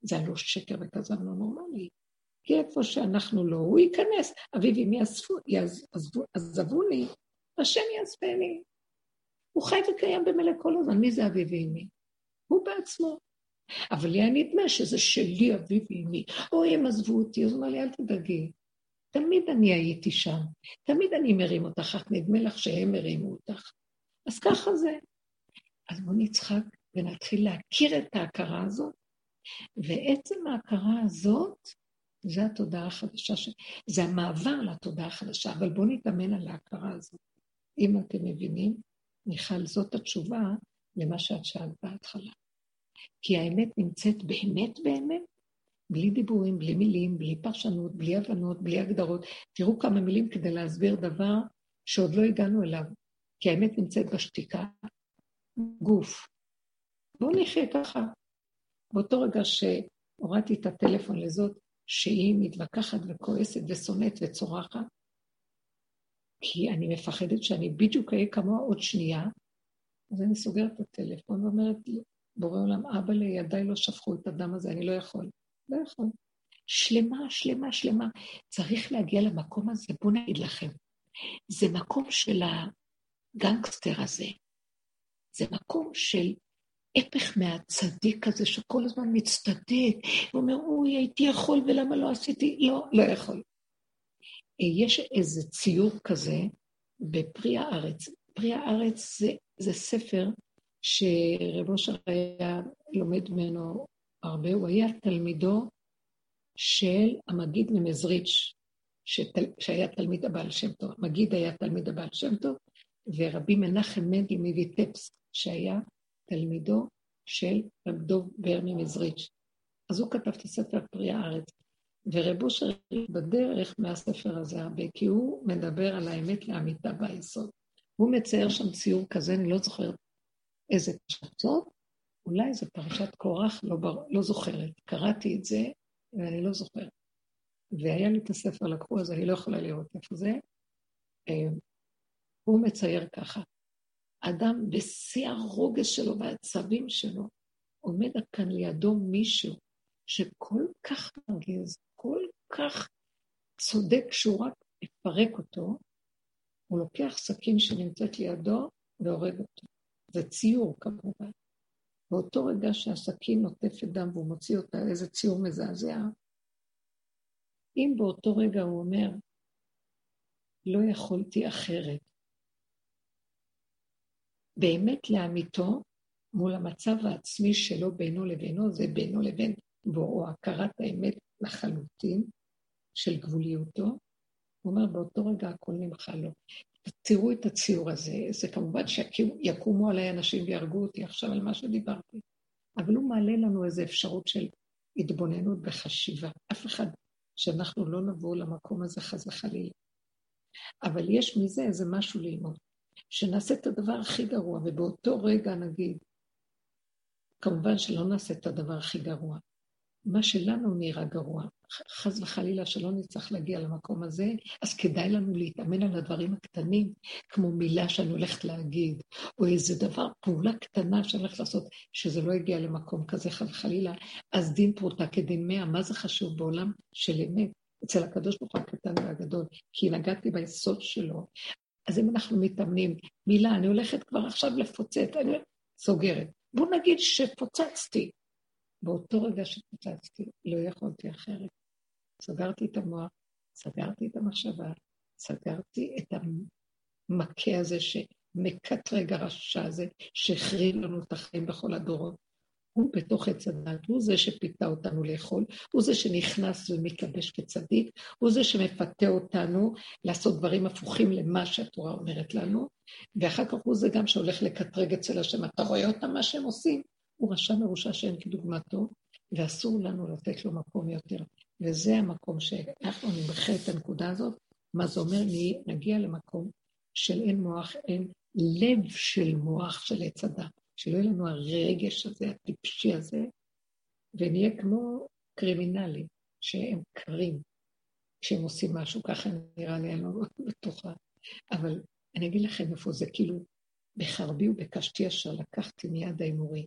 זה לא שקר וכזה לא נורמלי. כי איפה שאנחנו לא, הוא ייכנס. אביבים יעזבוני, השם יעזבני. הוא חי וקיים במלא כל הזמן. מי זה אביבים? הוא בעצמו. אבל לי נדמה שזה שלי אביבים. או הם עזבו אותי, אז מה לי, אל תדאגי. תמיד אני הייתי שם. תמיד אני מרים אותך, אך נדמה לך שהם מרימו אותך. אז ככה זה. אז בוא נצחק ונתחיל להכיר את ההכרה הזאת, ועצם ההכרה הזאת, זה התודעה החדשה, זה המעבר לתודעה החדשה, אבל בואו נתאמן על ההכרה הזאת. אם אתם מבינים, מיכל, זאת התשובה למה שאת שאלת בהתחלה. כי האמת נמצאת באמת באמת, בלי דיבורים, בלי מילים, בלי פרשנות, בלי הבנות, בלי הגדרות. תראו כמה מילים כדי להסביר דבר שעוד לא הגענו אליו, כי האמת נמצאת בשתיקה. גוף. בואו נחיה ככה. באותו רגע שהורדתי את הטלפון לזאת, שהיא מתווכחת וכועסת ושונאת וצורחת, כי אני מפחדת שאני בדיוק אהיה כמוה עוד שנייה, אז אני סוגרת את הטלפון ואומרת, בורא עולם, אבא לידיי לא שפכו את הדם הזה, אני לא יכול. לא יכול. שלמה. צריך להגיע למקום הזה, בואו נגיד לכם. זה מקום של הגנגסטר הזה. זה מקום של הפך מהצדיק הזה שכל הזמן מצטדק, הוא אומר, אוי, הייתי יכול ולמה לא עשיתי? לא יכול. יש איזה ציור כזה בפרי הארץ. פרי הארץ זה ספר שרב אושר היה לומד ממנו הרבה, הוא היה תלמידו של המגיד ממזריץ', שהיה תלמיד הבעל שם טוב. המגיד היה תלמיד הבעל שם טוב, ורבי מנחם מנדל מויטבסק, שהיה תלמידו של רב דוב באר ממזריץ'. אז הוא כתב את הספר פרי הארץ, ורב אושר בדרך מהספר הזה הרבה, כי הוא מדבר על האמת לאמיתה ביסוד. הוא מצייר שם ציור כזה, אני לא זוכרת איזה פרשתות, אולי זה פרשת קורח, לא זוכרת. קראתי את זה, ואני לא זוכרת. והיה לי את הספר לקחו, אז אני לא יכולה לראות איפה זה. הוא מצייר ככה. אדם בשיא הרוגש שלו והעצבים שלו, עומד כאן לידו מישהו שכל כך מרגיז, כל כך צודק שהוא רק מפרק אותו, הוא לוקח סכין שנמצאת לידו והורג אותו. זה ציור כמובן. באותו רגע שהסכין נוטפת דם והוא מוציא אותה, איזה ציור מזעזע. אם באותו רגע הוא אומר, לא יכולתי אחרת, באמת לאמיתו, מול המצב העצמי שלו בינו לבינו, זה בינו לבין בוראו, הכרת האמת לחלוטין של גבוליותו, הוא אומר, באותו רגע הכל נמחה לו. תראו את הציור הזה, זה כמובן שיקומו עליי אנשים וירגו אותי עכשיו על מה שדיברתי, אבל הוא מעלה לנו איזו אפשרות של התבוננות בחשיבה. אף אחד שאנחנו לא נבוא למקום הזה חס וחלילה. אבל יש מזה איזה משהו ללמוד. שנעשה את הדבר הכי גרוע, ובאותו רגע נגיד, כמובן שלא נעשה את הדבר הכי גרוע. מה שלנו נראה גרוע, חס וחלילה שלא נצטרך להגיע למקום הזה, אז כדאי לנו להתאמן על הדברים הקטנים, כמו מילה שאני הולכת להגיד, או איזה דבר, פעולה קטנה שאני הולכת לעשות, שזה לא יגיע למקום כזה חס וחלילה, אז דין פרוטה כדין 100, מה זה חשוב בעולם של אמת? אצל הקדוש ברוך הוא הקטן והגדול, כי נגעתי ביסוד שלו, אז אם אנחנו מתאמנים, מילה, אני הולכת כבר עכשיו לפוצץ, אני סוגרת. בואו נגיד שפוצצתי. באותו רגע שפוצצתי, לא יכולתי אחרת. סגרתי את המוח, סגרתי את המחשבה, סגרתי את המכה הזה שמקטרג הרשע הזה, שהחריב לנו את החיים בכל הדורות. הוא בתוך הצדד, הוא זה שפיתה אותנו לאכול, הוא זה שנכנס ומתלבש כצדיק, הוא זה שמפתה אותנו לעשות דברים הפוכים למה שהתורה אומרת לנו, ואחר כך הוא זה גם שהולך לקטרג אצל השם, אתה רואה אותם מה שהם עושים, הוא רשע מרושע שאין כדוגמתו, ואסור לנו לתת לו מקום יותר, וזה המקום שאנחנו נמחה את הנקודה הזאת, מה זה אומר, נגיע למקום של אין מוח, אין לב של מוח של הצדה, שלא יהיה לנו הרגש הזה, הטיפשי הזה, ונהיה כמו קרימינלים, שהם קרים, כשהם עושים משהו, ככה נראה לי, אני לא בטוחה. אבל אני אגיד לכם איפה זה, כאילו, בחרבי ובקשתי אשר לקחתי מיד האמורי.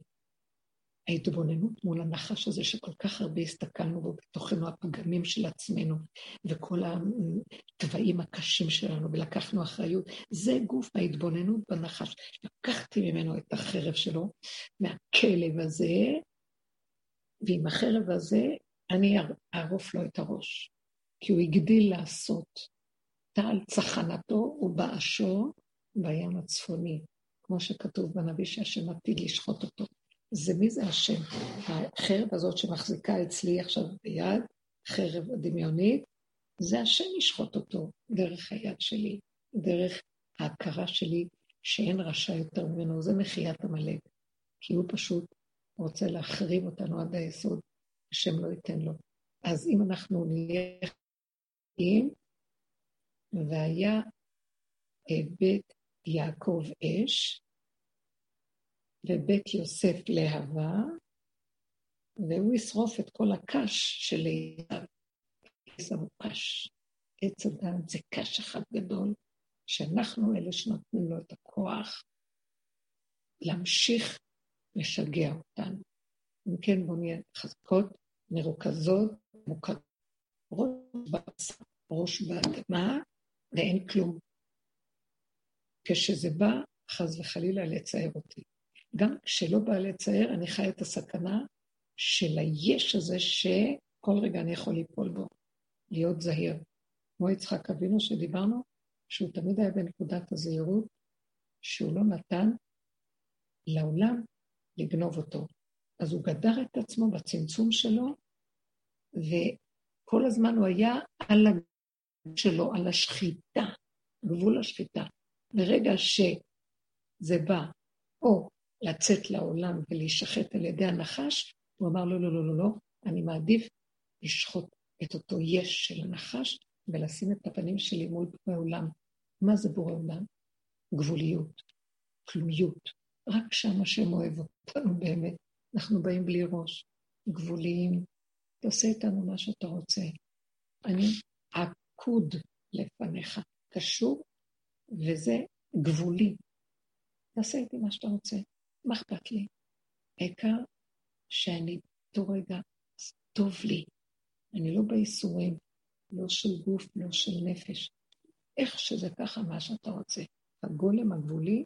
ההתבוננות מול הנחש הזה שכל כך הרבה הסתכלנו בו בתוכנו, הפגמים של עצמנו וכל התוואים הקשים שלנו, ולקחנו אחריות. זה גוף ההתבוננות בנחש. לקחתי ממנו את החרב שלו, מהכלב הזה, ועם החרב הזה אני אערוף לו את הראש, כי הוא הגדיל לעשות. טל צחנתו ובאשו בים הצפוני, כמו שכתוב בנביא שהשם עתיד לשחוט אותו. זה מי זה השם? החרב הזאת שמחזיקה אצלי עכשיו ביד, חרב דמיונית, זה השם ישחוט אותו דרך היד שלי, דרך ההכרה שלי שאין רשע יותר ממנו, זה מחיית המלך, כי הוא פשוט רוצה להחריב אותנו עד היסוד, השם לא ייתן לו. אז אם אנחנו נהיה חיים, והיה בית יעקב אש, ובית יוסף להבה, והוא ישרוף את כל הקש של יעקב, שמו קש. עץ הדת זה קש אחד גדול, שאנחנו אלה שנותנים לו את הכוח, להמשיך לשגע אותנו. אם כן, בוא נהיה חזקות, מרוכזות, מוקדות, ראש באדמה, ואין כלום. כשזה בא, חז וחלילה לצייר אותי. גם כשלא בא לצייר, אני חי את הסכנה של היש הזה שכל רגע אני יכול ליפול בו, להיות זהיר. כמו יצחק אבינו שדיברנו, שהוא תמיד היה בנקודת הזהירות, שהוא לא נתן לעולם לגנוב אותו. אז הוא גדר את עצמו בצמצום שלו, וכל הזמן הוא היה על הגבול שלו, על השחיטה, גבול השחיטה. ברגע שזה בא, או לצאת לעולם ולהישחט על ידי הנחש, הוא אמר לו, לא, לא, לא, לא, אני מעדיף לשחוט את אותו יש של הנחש, ולשים את הפנים שלי מול בעולם. מה זה בורא עולם? גבוליות, כלומיות. רק שם השם אוהב אותנו באמת. אנחנו באים בלי ראש, גבוליים. תעשה איתנו מה שאתה רוצה. אני עקוד לפניך, קשור, וזה גבולי. תעשה איתי מה שאתה רוצה. מה אכפת לי? העיקר שאני אותו רגע טוב לי. אני לא בייסורים, לא של גוף, לא של נפש. איך שזה ככה מה שאתה רוצה. הגולם הגבולי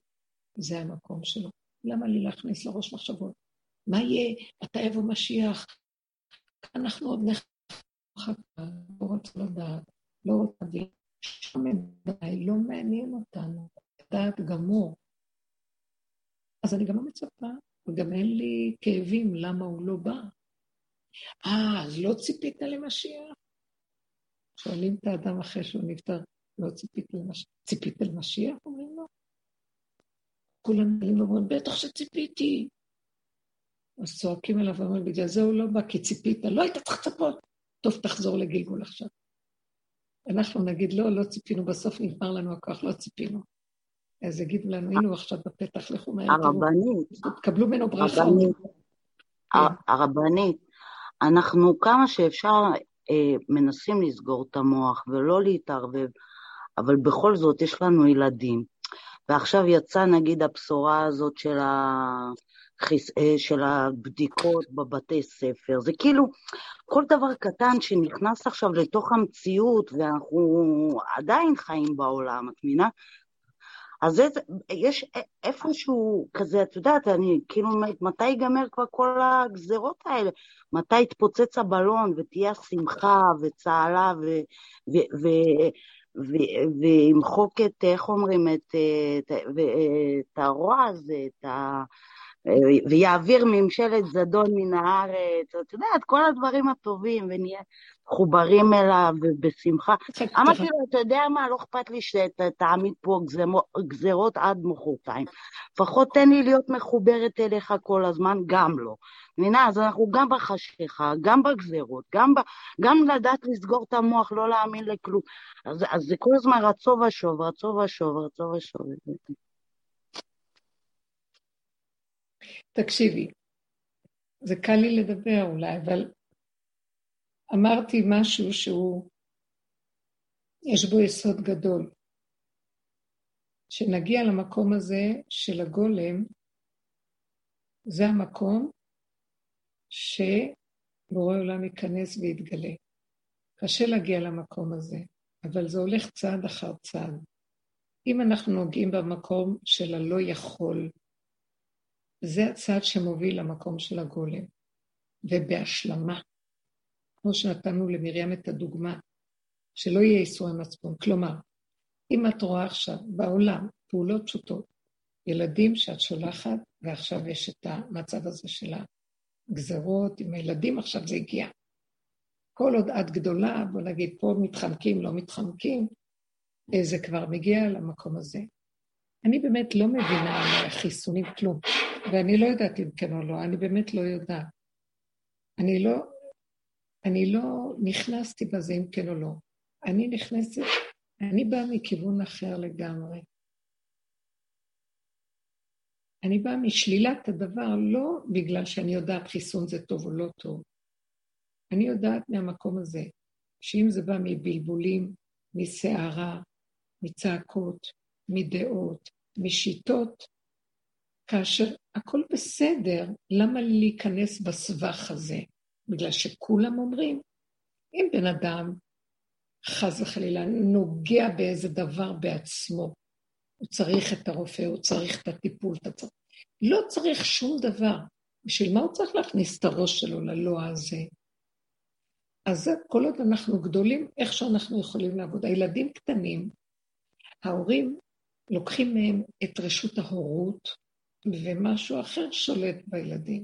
זה המקום שלו. למה לי להכניס לראש מחשבות? מה יהיה? אתה אבו משיח. אנחנו עוד נחכה, לא רוצה לדעת, לא רוצה לדעת. לא מעניין אותנו, דעת גמור. אז אני גם לא מצפה, וגם אין לי כאבים למה הוא לא בא. אז לא ציפית למשיח? שואלים את האדם אחרי שהוא נפטר, לא ציפית למשיח? ציפית למשיח? אומרים לו. כולם אומרים, בטח שציפיתי. אז צועקים עליו ואומרים, בגלל זה הוא לא בא, כי ציפית, לא היית צריך לצפות. טוב, תחזור לגלגול עכשיו. אנחנו נגיד, לא ציפינו, בסוף נגמר לנו הכוח, לא ציפינו. אז יגידו לנו, הנה הוא עכשיו בפתח, לכו מהר, תקבלו ממנו ברכה. הרבנית, אנחנו כמה שאפשר מנסים לסגור את המוח, ולא להתערבב, אבל בכל זאת יש לנו ילדים. ועכשיו יצא נגיד הבשורה הזאת של הבדיקות בבתי ספר, זה כאילו כל דבר קטן שנכנס עכשיו לתוך המציאות, ואנחנו עדיין חיים בעולם, את מינה? אז יש איפשהו כזה, את יודעת, אני כאילו אומרת, מתי ייגמר כבר כל הגזרות האלה? מתי יתפוצץ הבלון ותהיה שמחה וצהלה וימחוק את, איך אומרים, את הרוע הזה, את ה... ויעביר ממשלת זדון מן הארץ, את יודעת, כל הדברים הטובים, ונהיה חוברים אליו ובשמחה. אמרתי לו, אתה יודע מה, לא אכפת לי שתעמיד פה גזרות עד מחרתיים. לפחות תן לי להיות מחוברת אליך כל הזמן, גם לא. מבינה, אז אנחנו גם בחשיכה, גם בגזרות, גם לדעת לסגור את המוח, לא להאמין לכלום. אז זה כל הזמן רצו ושוב, רצו ושוב, רצו ושוב. תקשיבי, זה קל לי לדבר אולי, אבל אמרתי משהו שהוא, יש בו יסוד גדול, שנגיע למקום הזה של הגולם, זה המקום שבורא עולם ייכנס ויתגלה. קשה להגיע למקום הזה, אבל זה הולך צעד אחר צעד. אם אנחנו נוגעים במקום של הלא יכול, זה הצעד שמוביל למקום של הגולם, ובהשלמה. כמו שנתנו למרים את הדוגמה, שלא יהיה איסורי מצפון. כלומר, אם את רואה עכשיו בעולם פעולות פשוטות, ילדים שאת שולחת, ועכשיו יש את המצב הזה של הגזרות, עם הילדים עכשיו זה הגיע. כל עוד את גדולה, בוא נגיד פה מתחמקים, לא מתחמקים, זה כבר מגיע למקום הזה. אני באמת לא מבינה על החיסונים כלום, ואני לא יודעת אם כן או לא, אני באמת לא יודעת. אני לא נכנסתי בזה אם כן או לא. אני באה מכיוון אחר לגמרי. אני באה משלילת הדבר, לא בגלל שאני יודעת חיסון זה טוב או לא טוב. אני יודעת מהמקום הזה, שאם זה בא מבלבולים, מסערה, מצעקות, מדעות, משיטות, כאשר הכל בסדר, למה להיכנס בסבך הזה? בגלל שכולם אומרים, אם בן אדם חז וחלילה נוגע באיזה דבר בעצמו, הוא צריך את הרופא, הוא צריך את הטיפול, לא צריך שום דבר. בשביל מה הוא צריך להכניס את הראש שלו ללוע הזה? אז כל עוד אנחנו גדולים, איך שאנחנו יכולים לעבוד. הילדים קטנים, ההורים לוקחים מהם את רשות ההורות, ומשהו אחר שולט בילדים.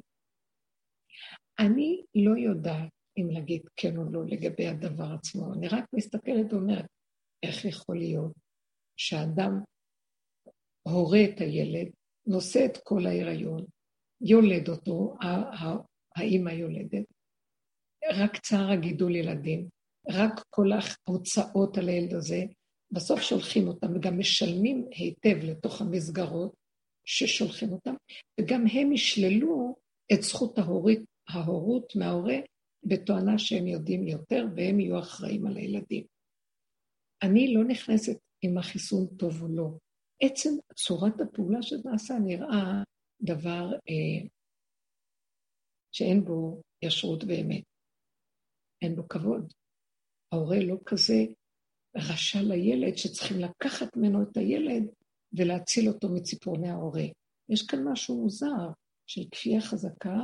אני לא יודעת אם להגיד כן או לא לגבי הדבר עצמו. אני רק מסתכלת ואומרת, איך יכול להיות שהאדם הורה את הילד, נושא את כל ההיריון, יולד אותו, האמא יולדת, רק צער הגידול ילדים, רק כל ההוצאות על הילד הזה, בסוף שולחים אותם וגם משלמים היטב לתוך המסגרות ששולחים אותם, וגם הם ישללו את זכות ההורות מההורה בתואנה שהם יודעים יותר והם יהיו אחראים על הילדים. אני לא נכנסת עם החיסון טוב או לא. עצם צורת הפעולה שנעשה נראה דבר שאין בו ישרות ואמת. אין בו כבוד. ההורה לא כזה רשע לילד שצריכים לקחת ממנו את הילד ולהציל אותו מציפורני ההורה. יש כאן משהו מוזר של כפייה חזקה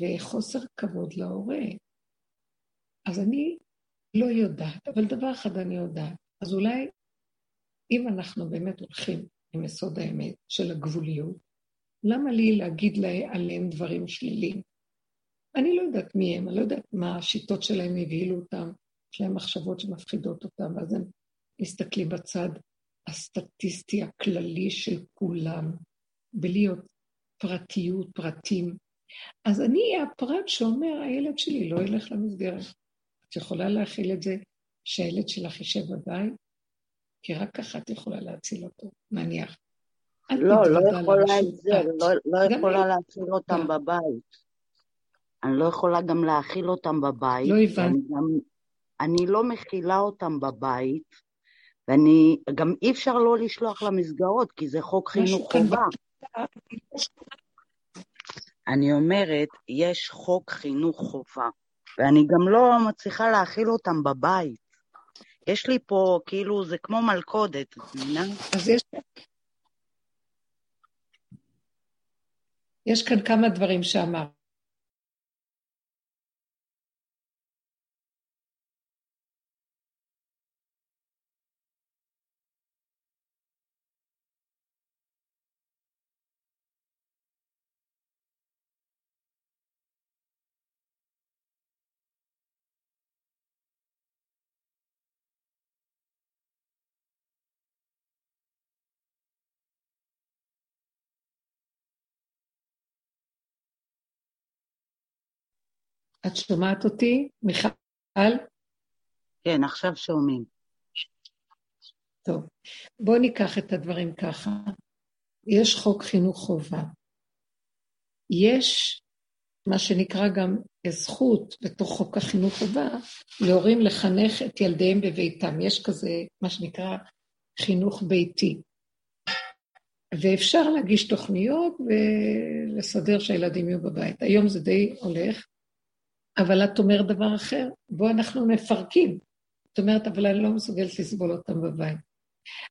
וחוסר כבוד להורה. אז אני לא יודעת, אבל דבר אחד אני יודעת. אז אולי אם אנחנו באמת הולכים עם יסוד האמת של הגבוליות, למה לי להגיד עליהם דברים שליליים? אני לא יודעת מי הם, אני לא יודעת מה השיטות שלהם הבהילו אותם, יש להם מחשבות שמפחידות אותם, אז הם מסתכלים בצד הסטטיסטי הכללי של כולם, בלהיות פרטיות, פרטים. אז אני הפרט שאומר, הילד שלי לא ילך למסגרת. את יכולה להכיל את זה שהילד שלך יישב בבית, כי רק אחת יכולה להציל אותו, מניח. לא יכולה את זה, לא יכולה להציל אותם בבית. אני לא יכולה גם להכיל אותם בבית. לא הבנת. אני לא מכילה אותם בבית, ואני גם אי אפשר לא לשלוח למסגרות, כי זה חוק חינוך חובה. אני אומרת, יש חוק חינוך חובה, ואני גם לא מצליחה להכיל אותם בבית. יש לי פה, כאילו, זה כמו מלכודת. אז יש כאן כמה דברים שאמר. את שומעת אותי, מיכל? כן, עכשיו שומעים. טוב, בואו ניקח את הדברים ככה. יש חוק חינוך חובה. יש מה שנקרא גם זכות בתוך חוק החינוך חובה, להורים לחנך את ילדיהם בביתם. יש כזה מה שנקרא חינוך ביתי. ואפשר להגיש תוכניות ולסדר שהילדים יהיו בבית. היום זה די הולך, אבל את אומרת דבר אחר, בו אנחנו מפרקים. את אומרת, אבל אני לא מסוגלת לסבול אותם בבית.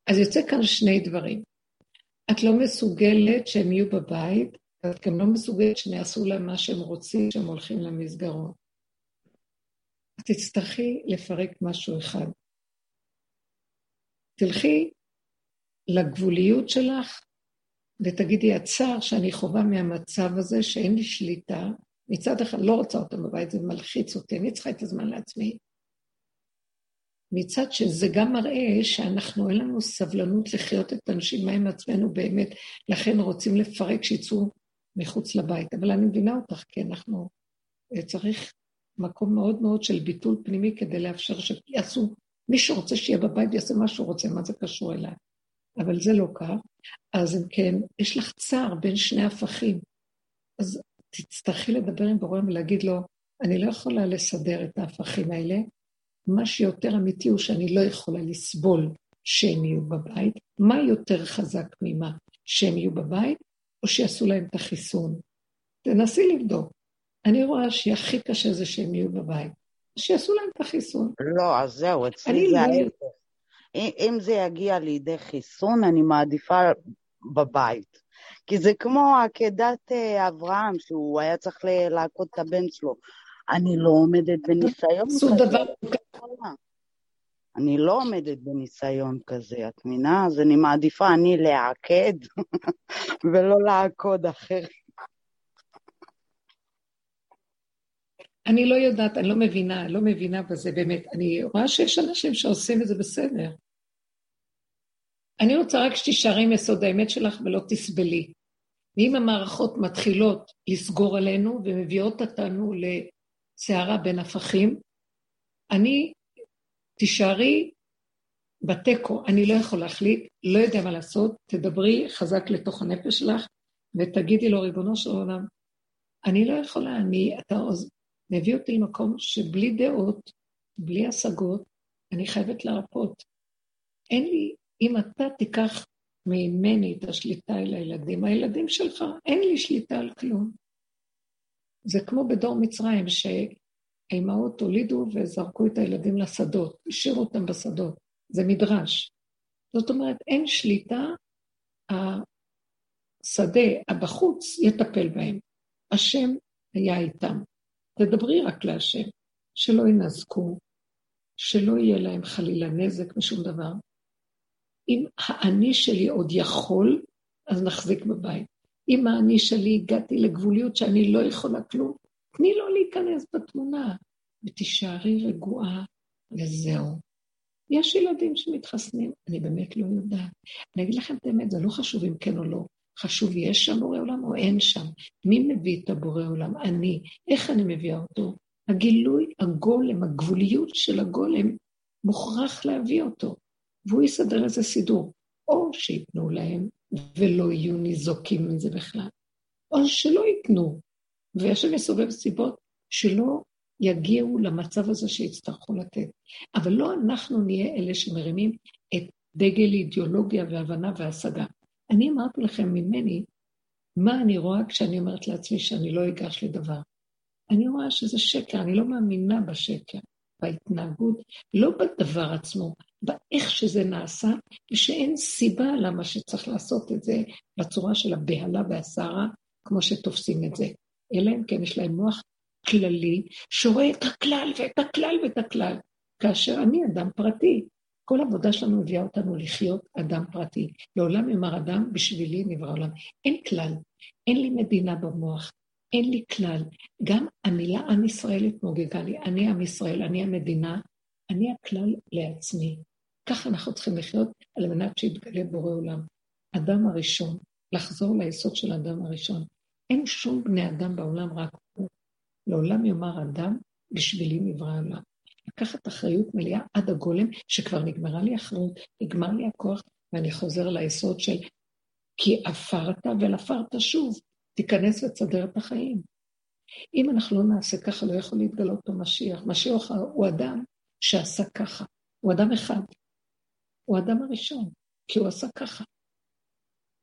אז יוצא כאן שני דברים. את לא מסוגלת שהם יהיו בבית, את גם לא מסוגלת שהם יעשו להם מה שהם רוצים, שהם הולכים למסגרות. את תצטרכי לפרק משהו אחד. תלכי לגבוליות שלך, ותגידי, הצער שאני חובה מהמצב הזה, שאין לי שליטה, מצד אחד לא רוצה אותם בבית, זה מלחיץ אותי, אני צריכה את הזמן לעצמי. מצד שזה גם מראה שאנחנו, אין לנו סבלנות לחיות את אנשים עם עצמנו באמת, לכן רוצים לפרק שיצאו מחוץ לבית. אבל אני מבינה אותך, כי אנחנו צריך מקום מאוד מאוד של ביטול פנימי, כדי לאפשר שיעשו, מי שרוצה שיהיה בבית יעשה מה שהוא רוצה, מה זה קשור אליי. אבל זה לא כך. אז אם כן, יש לך צער בין שני הפכים. אז תצטרכי לדבר עם בורם ולהגיד לו, אני לא יכולה לסדר את ההפכים האלה, מה שיותר אמיתי הוא שאני לא יכולה לסבול שהם יהיו בבית, מה יותר חזק ממה, שהם יהיו בבית, או שיעשו להם את החיסון. תנסי לבדוק. אני רואה שהכי קשה זה שהם יהיו בבית, שיעשו להם את החיסון. לא, אז זהו, אצלי זה ההפך. אם זה יגיע לידי חיסון, אני מעדיפה בבית. כי זה כמו עקדת אברהם, שהוא היה צריך להכות את הבן שלו. אני לא עומדת בניסיון כזה. אני לא עומדת בניסיון כזה, את מבינה? אז אני מעדיפה, אני לעקד, ולא לעקוד אחר. אני לא יודעת, אני לא מבינה בזה, באמת. אני רואה שיש אנשים שעושים את זה בסדר. אני רוצה רק שתישארי עם יסוד האמת שלך ולא תסבלי. ואם המערכות מתחילות לסגור עלינו ומביאות אותנו לסערה בין הפכים, אני תישארי בתיקו, אני לא יכול להחליט, לא יודע מה לעשות, תדברי חזק לתוך הנפש שלך ותגידי לו, ריבונו של עולם, אני לא יכולה, אתה מביא אותי למקום שבלי דעות, בלי השגות, אני חייבת להרפות. אין לי, אם אתה תיקח ממני את השליטה אל הילדים, הילדים שלך, אין לי שליטה על כלום. זה כמו בדור מצרים, שהאימהות הולידו וזרקו את הילדים לשדות, השאירו אותם בשדות, זה מדרש. זאת אומרת, אין שליטה, השדה הבחוץ יטפל בהם. השם היה איתם. תדברי רק להשם, שלא ינזקו, שלא יהיה להם חלילה נזק משום דבר. אם האני שלי עוד יכול, אז נחזיק בבית. אם האני שלי הגעתי לגבוליות שאני לא יכולה כלום, תני לו להיכנס בתמונה, ותישארי רגועה, וזהו. יש ילדים שמתחסנים, אני באמת לא יודעת. אני אגיד לכם את האמת, זה לא חשוב אם כן או לא. חשוב, יש שם בורא עולם או אין שם? מי מביא את הבורא עולם? אני. איך אני מביאה אותו? הגילוי, הגולם, הגבוליות של הגולם, מוכרח להביא אותו. והוא יסדר איזה סידור. או שיתנו להם ולא יהיו ניזוקים מזה בכלל. או שלא ייתנו. וישם יסובב סיבות שלא יגיעו למצב הזה שיצטרכו לתת. אבל לא אנחנו נהיה אלה שמרימים את דגל אידיאולוגיה והבנה והשגה. אני אמרתי לכם ממני, מה אני רואה כשאני אומרת לעצמי שאני לא אגש לדבר. אני רואה שזה שקר, אני לא מאמינה בשקר, בהתנהגות, לא בדבר עצמו, באיך שזה נעשה, ושאין סיבה למה שצריך לעשות את זה בצורה של הבהלה והסערה, כמו שתופסים את זה. אלא אם כן יש להם מוח כללי, שרואה את הכלל ואת הכלל ואת הכלל, כאשר אני אדם פרטי. כל עבודה שלנו הביאה אותנו לחיות אדם פרטי. לעולם אמר אדם, בשבילי נברא עולם. אין כלל, אין לי מדינה במוח, אין לי כלל. גם המילה עם ישראל התמוגגה לי, אני עם ישראל, אני המדינה, אני הכלל לעצמי. כך אנחנו צריכים לחיות על מנת שיתגלה בורא עולם. אדם הראשון, לחזור ליסוד של האדם הראשון. אין שום בני אדם בעולם רק הוא. לעולם אמר אדם, בשבילי נברא עולם. לקחת אחריות מלאה עד הגולם, שכבר נגמרה לי אחריות, נגמר לי הכוח, ואני חוזר ליסוד של כי אפרת ולפרת שוב, תיכנס וצדר את החיים. אם אנחנו לא נעשה ככה, לא יכול להתגלות אותו משיח. משיח הוא אדם שעשה ככה, הוא אדם אחד, הוא אדם הראשון, כי הוא עשה ככה.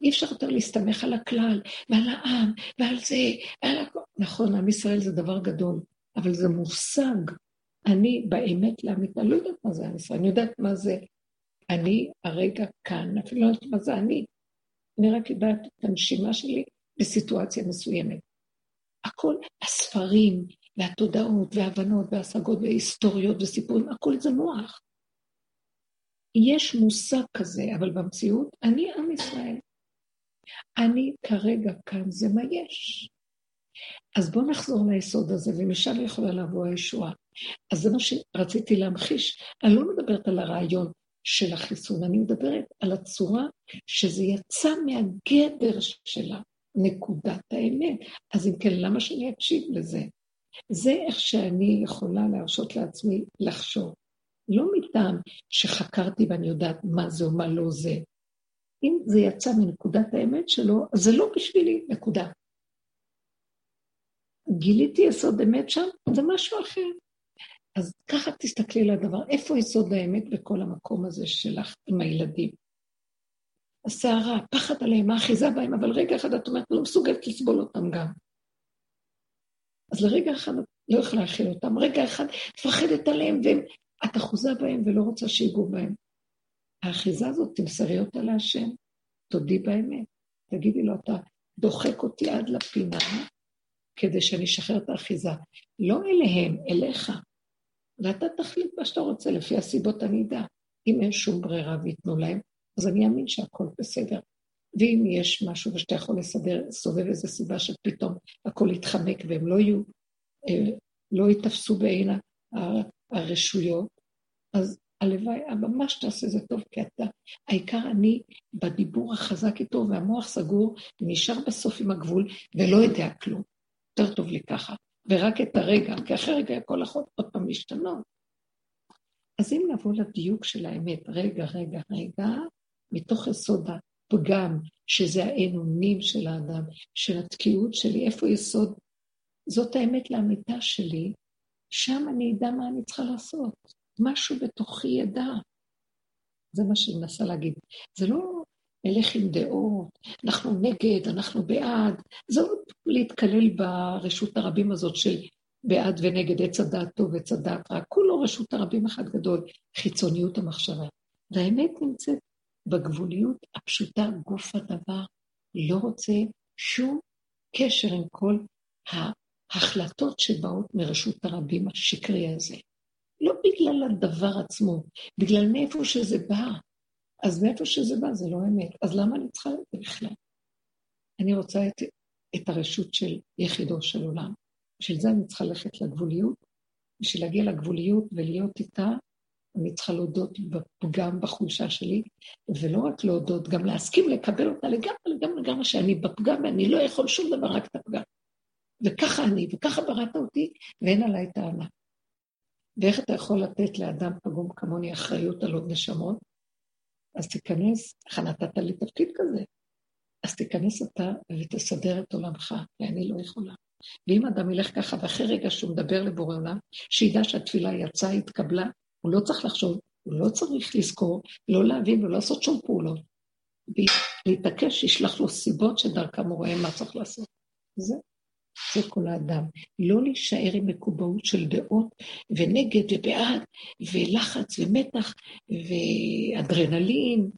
אי אפשר יותר להסתמך על הכלל, ועל העם, ועל זה, ועל הכל. נכון, עם ישראל זה דבר גדול, אבל זה מושג. אני באמת לאמיתה, לא יודעת מה זה עם ישראל, אני יודעת מה זה אני הרגע כאן, אפילו לא יודעת מה זה אני. אני רק יודעת את הנשימה שלי בסיטואציה מסוימת. הכל, הספרים והתודעות וההבנות וההשגות וההיסטוריות וסיפורים, הכל זה מוח. יש מושג כזה, אבל במציאות, אני עם ישראל. אני כרגע כאן, זה מה יש. אז בואו נחזור ליסוד הזה, ומשם יכולה לבוא הישועה. אז זה מה שרציתי להמחיש. אני לא מדברת על הרעיון של החיסון, אני מדברת על הצורה שזה יצא מהגדר שלה, נקודת האמת. אז אם כן, למה שאני אקשיב לזה? זה איך שאני יכולה להרשות לעצמי לחשוב. לא מטעם שחקרתי ואני יודעת מה זה או מה לא זה. אם זה יצא מנקודת האמת שלו, אז זה לא בשבילי, נקודה. גיליתי יסוד אמת שם, זה משהו אחר. אז ככה תסתכלי לדבר, איפה יסוד האמת בכל המקום הזה שלך עם הילדים? הסערה, פחד עליהם, האחיזה בהם, אבל רגע אחד את אומרת, לא מסוגלת לסבול אותם גם. אז לרגע אחד את לא יכולה להכיל אותם, רגע אחד תפחדת עליהם והם... את אחוזה בהם ולא רוצה שיגעו בהם. האחיזה הזאת תמסרי אותה להשם, תודי באמת. תגידי לו, אתה דוחק אותי עד לפינה, כדי שאני אשחרר את האחיזה. לא אליהם, אליך. ואתה תחליט מה שאתה רוצה, לפי הסיבות אני אדע. אם אין שום ברירה ויתנו להם, אז אני אמין שהכל בסדר. ואם יש משהו ושאתה יכול לסדר, סובב איזו סיבה שפתאום הכל יתחמק והם לא יהיו, לא יתפסו בעינה, הרשויות, אז הלוואי, אבא, מה שתעשה זה טוב, כי אתה, העיקר אני בדיבור החזק איתו, והמוח סגור, נשאר בסוף עם הגבול, ולא יודע כלום, יותר טוב לי ככה, ורק את הרגע, כי אחרי רגע הכל עוד פעם משתנות. אז אם נבוא לדיוק של האמת, רגע, מתוך יסוד הפגם, שזה האמונים של האדם, של התקיעות שלי, איפה יסוד, זאת האמת לאמיתה שלי, שם אני אדע מה אני צריכה לעשות. משהו בתוכי ידע. זה מה שאני מנסה להגיד. זה לא אלך עם דעות, אנחנו נגד, אנחנו בעד. זה לא להתקלל ברשות הרבים הזאת של בעד ונגד, עץ הדעת טוב, עץ הדעת רע. כולו רשות הרבים אחד גדול, חיצוניות המחשבה. והאמת נמצאת בגבוליות הפשוטה, גוף הדבר. לא רוצה שום קשר עם כל ההחלטות שבאות מרשות הרבים השקרי הזה, לא בגלל הדבר עצמו, בגלל מאיפה שזה בא, אז מאיפה שזה בא זה לא אמת, אז למה אני צריכה את זה בכלל? אני רוצה את הרשות של יחידו של עולם, בשביל זה אני צריכה ללכת לגבוליות, בשביל להגיע לגבוליות ולהיות איתה, אני צריכה להודות גם בחולשה שלי, ולא רק להודות, גם להסכים לקבל אותה לגמרי שאני בפגם, ואני לא יכול שום דבר רק את הפגם. וככה אני, וככה בראת אותי, ואין עליי טענה. ואיך אתה יכול לתת לאדם פגום כמוני אחריות על עוד נשמות? אז תיכנס, חנתת לי תפקיד כזה, אז תיכנס אתה ותסדר את עולמך, ואני לא יכולה. ואם אדם ילך ככה, ואחרי רגע שהוא מדבר לבורא עולם, שידע שהתפילה יצאה, התקבלה, הוא לא צריך לחשוב, הוא לא צריך לזכור, לא להבין, ולא לעשות שום פעולות. ולהתעקש, ישלח לו סיבות שדרכם הוא רואה מה צריך לעשות. זהו. זה כל האדם, לא להישאר עם מקובעות של דעות ונגד ובעד ולחץ ומתח ואדרנלין,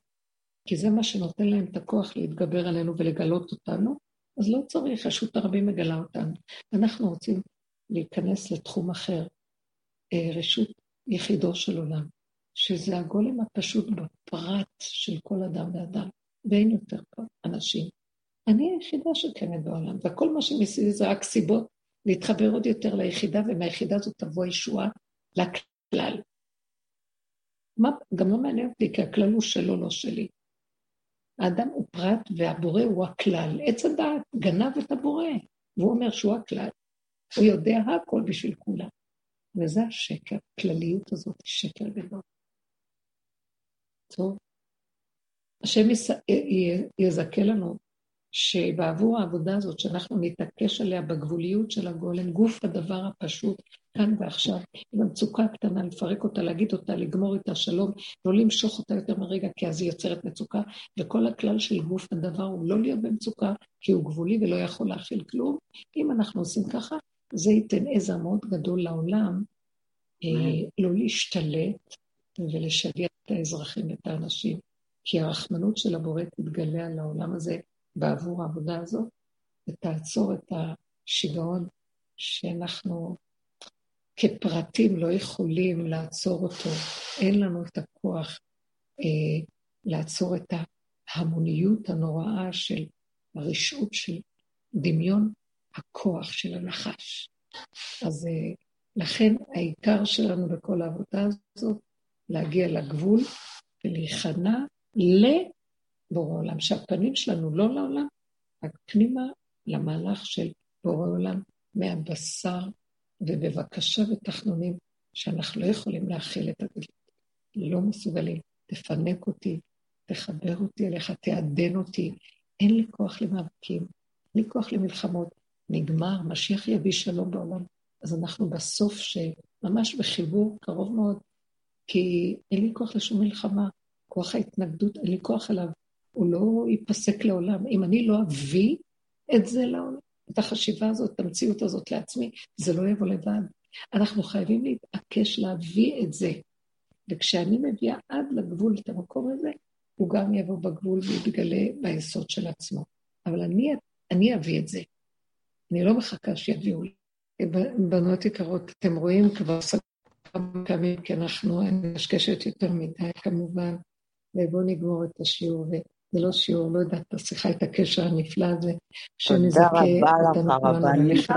כי זה מה שנותן להם את הכוח להתגבר עלינו ולגלות אותנו, אז לא צריך, רשות הרבים מגלה אותנו. אנחנו רוצים להיכנס לתחום אחר, רשות יחידו של עולם, שזה הגולם הפשוט בפרט של כל אדם ואדם, ואין יותר אנשים. אני היחידה שקיימת בעולם, וכל מה שמסביב זה רק סיבות להתחבר עוד יותר ליחידה, ומהיחידה הזאת תבוא הישועה לכלל. מה, גם לא מעניין אותי, כי הכלל הוא שלו, לא שלי. האדם הוא פרט והבורא הוא הכלל. עץ הדעת גנב את הבורא, והוא אומר שהוא הכלל. הוא יודע הכל בשביל כולם. וזה השקר, הכלליות הזאת היא שקר גדול. טוב. השם יזכה לנו, שבעבור העבודה הזאת שאנחנו נתעקש עליה בגבוליות של הגולם, גוף הדבר הפשוט כאן ועכשיו, עם המצוקה הקטנה, לפרק אותה, להגיד אותה, לגמור איתה שלום, לא למשוך אותה יותר מרגע, כי אז היא יוצרת מצוקה, וכל הכלל של גוף הדבר הוא לא להיות במצוקה, כי הוא גבולי ולא יכול להכיל כלום. אם אנחנו עושים ככה, זה ייתן עזר מאוד גדול לעולם, לא להשתלט ולשגע את האזרחים ואת האנשים, כי הרחמנות של הבורא תתגלה על העולם הזה בעבור העבודה הזאת, ותעצור את השיגעון שאנחנו כפרטים לא יכולים לעצור אותו, אין לנו את הכוח לעצור את ההמוניות הנוראה של הרשעות של דמיון הכוח של הנחש. אז לכן העיקר שלנו בכל העבודה הזאת, להגיע לגבול ולהיכנע לבורא עולם, שהפנים שלנו לא לעולם, רק פנימה למהלך של בורא עולם מהבשר, ובבקשה ותחנונים שאנחנו לא יכולים להכיל את הגלות. לא מסוגלים, תפנק אותי, תחבר אותי אליך, תעדן אותי, אין לי כוח למאבקים, אין לי כוח למלחמות, נגמר, משיח יביא שלום בעולם. אז אנחנו בסוף שממש בחיבור קרוב מאוד, כי אין לי כוח לשום מלחמה, כוח ההתנגדות, אין לי כוח עליו, הוא לא ייפסק לעולם. אם אני לא אביא את זה לעולם, את החשיבה הזאת, את המציאות הזאת לעצמי, זה לא יבוא לבד. אנחנו חייבים להתעקש להביא את זה. וכשאני מביאה עד לגבול את המקום הזה, הוא גם יבוא בגבול ויתגלה ביסוד של עצמו. אבל אני אביא את זה. אני לא מחכה שיביאו לי. בנות יקרות, אתם רואים כבר סגרנו פעמים, כי אנחנו נשקשת יותר מדי כמובן, ובואו נגמור את השיעור זה לא שיעור, לא יודעת, תשיחה את הקשר הנפלא הזה, שנזכה אותנו כולנו ללכת. בסדר,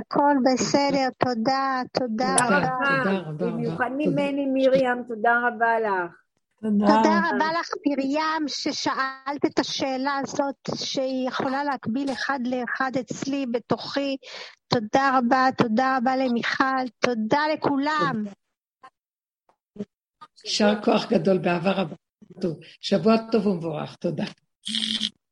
הכל בסדר, תודה, תודה רבה. במיוחד ממני מרים, תודה רבה לך. תודה רבה לך מרים, ששאלת את השאלה הזאת, שהיא יכולה להקביל אחד לאחד אצלי בתוכי. תודה רבה, תודה רבה למיכל, תודה לכולם. יישר כוח גדול, באהבה רבה. שבוע טוב ומבורך, תודה.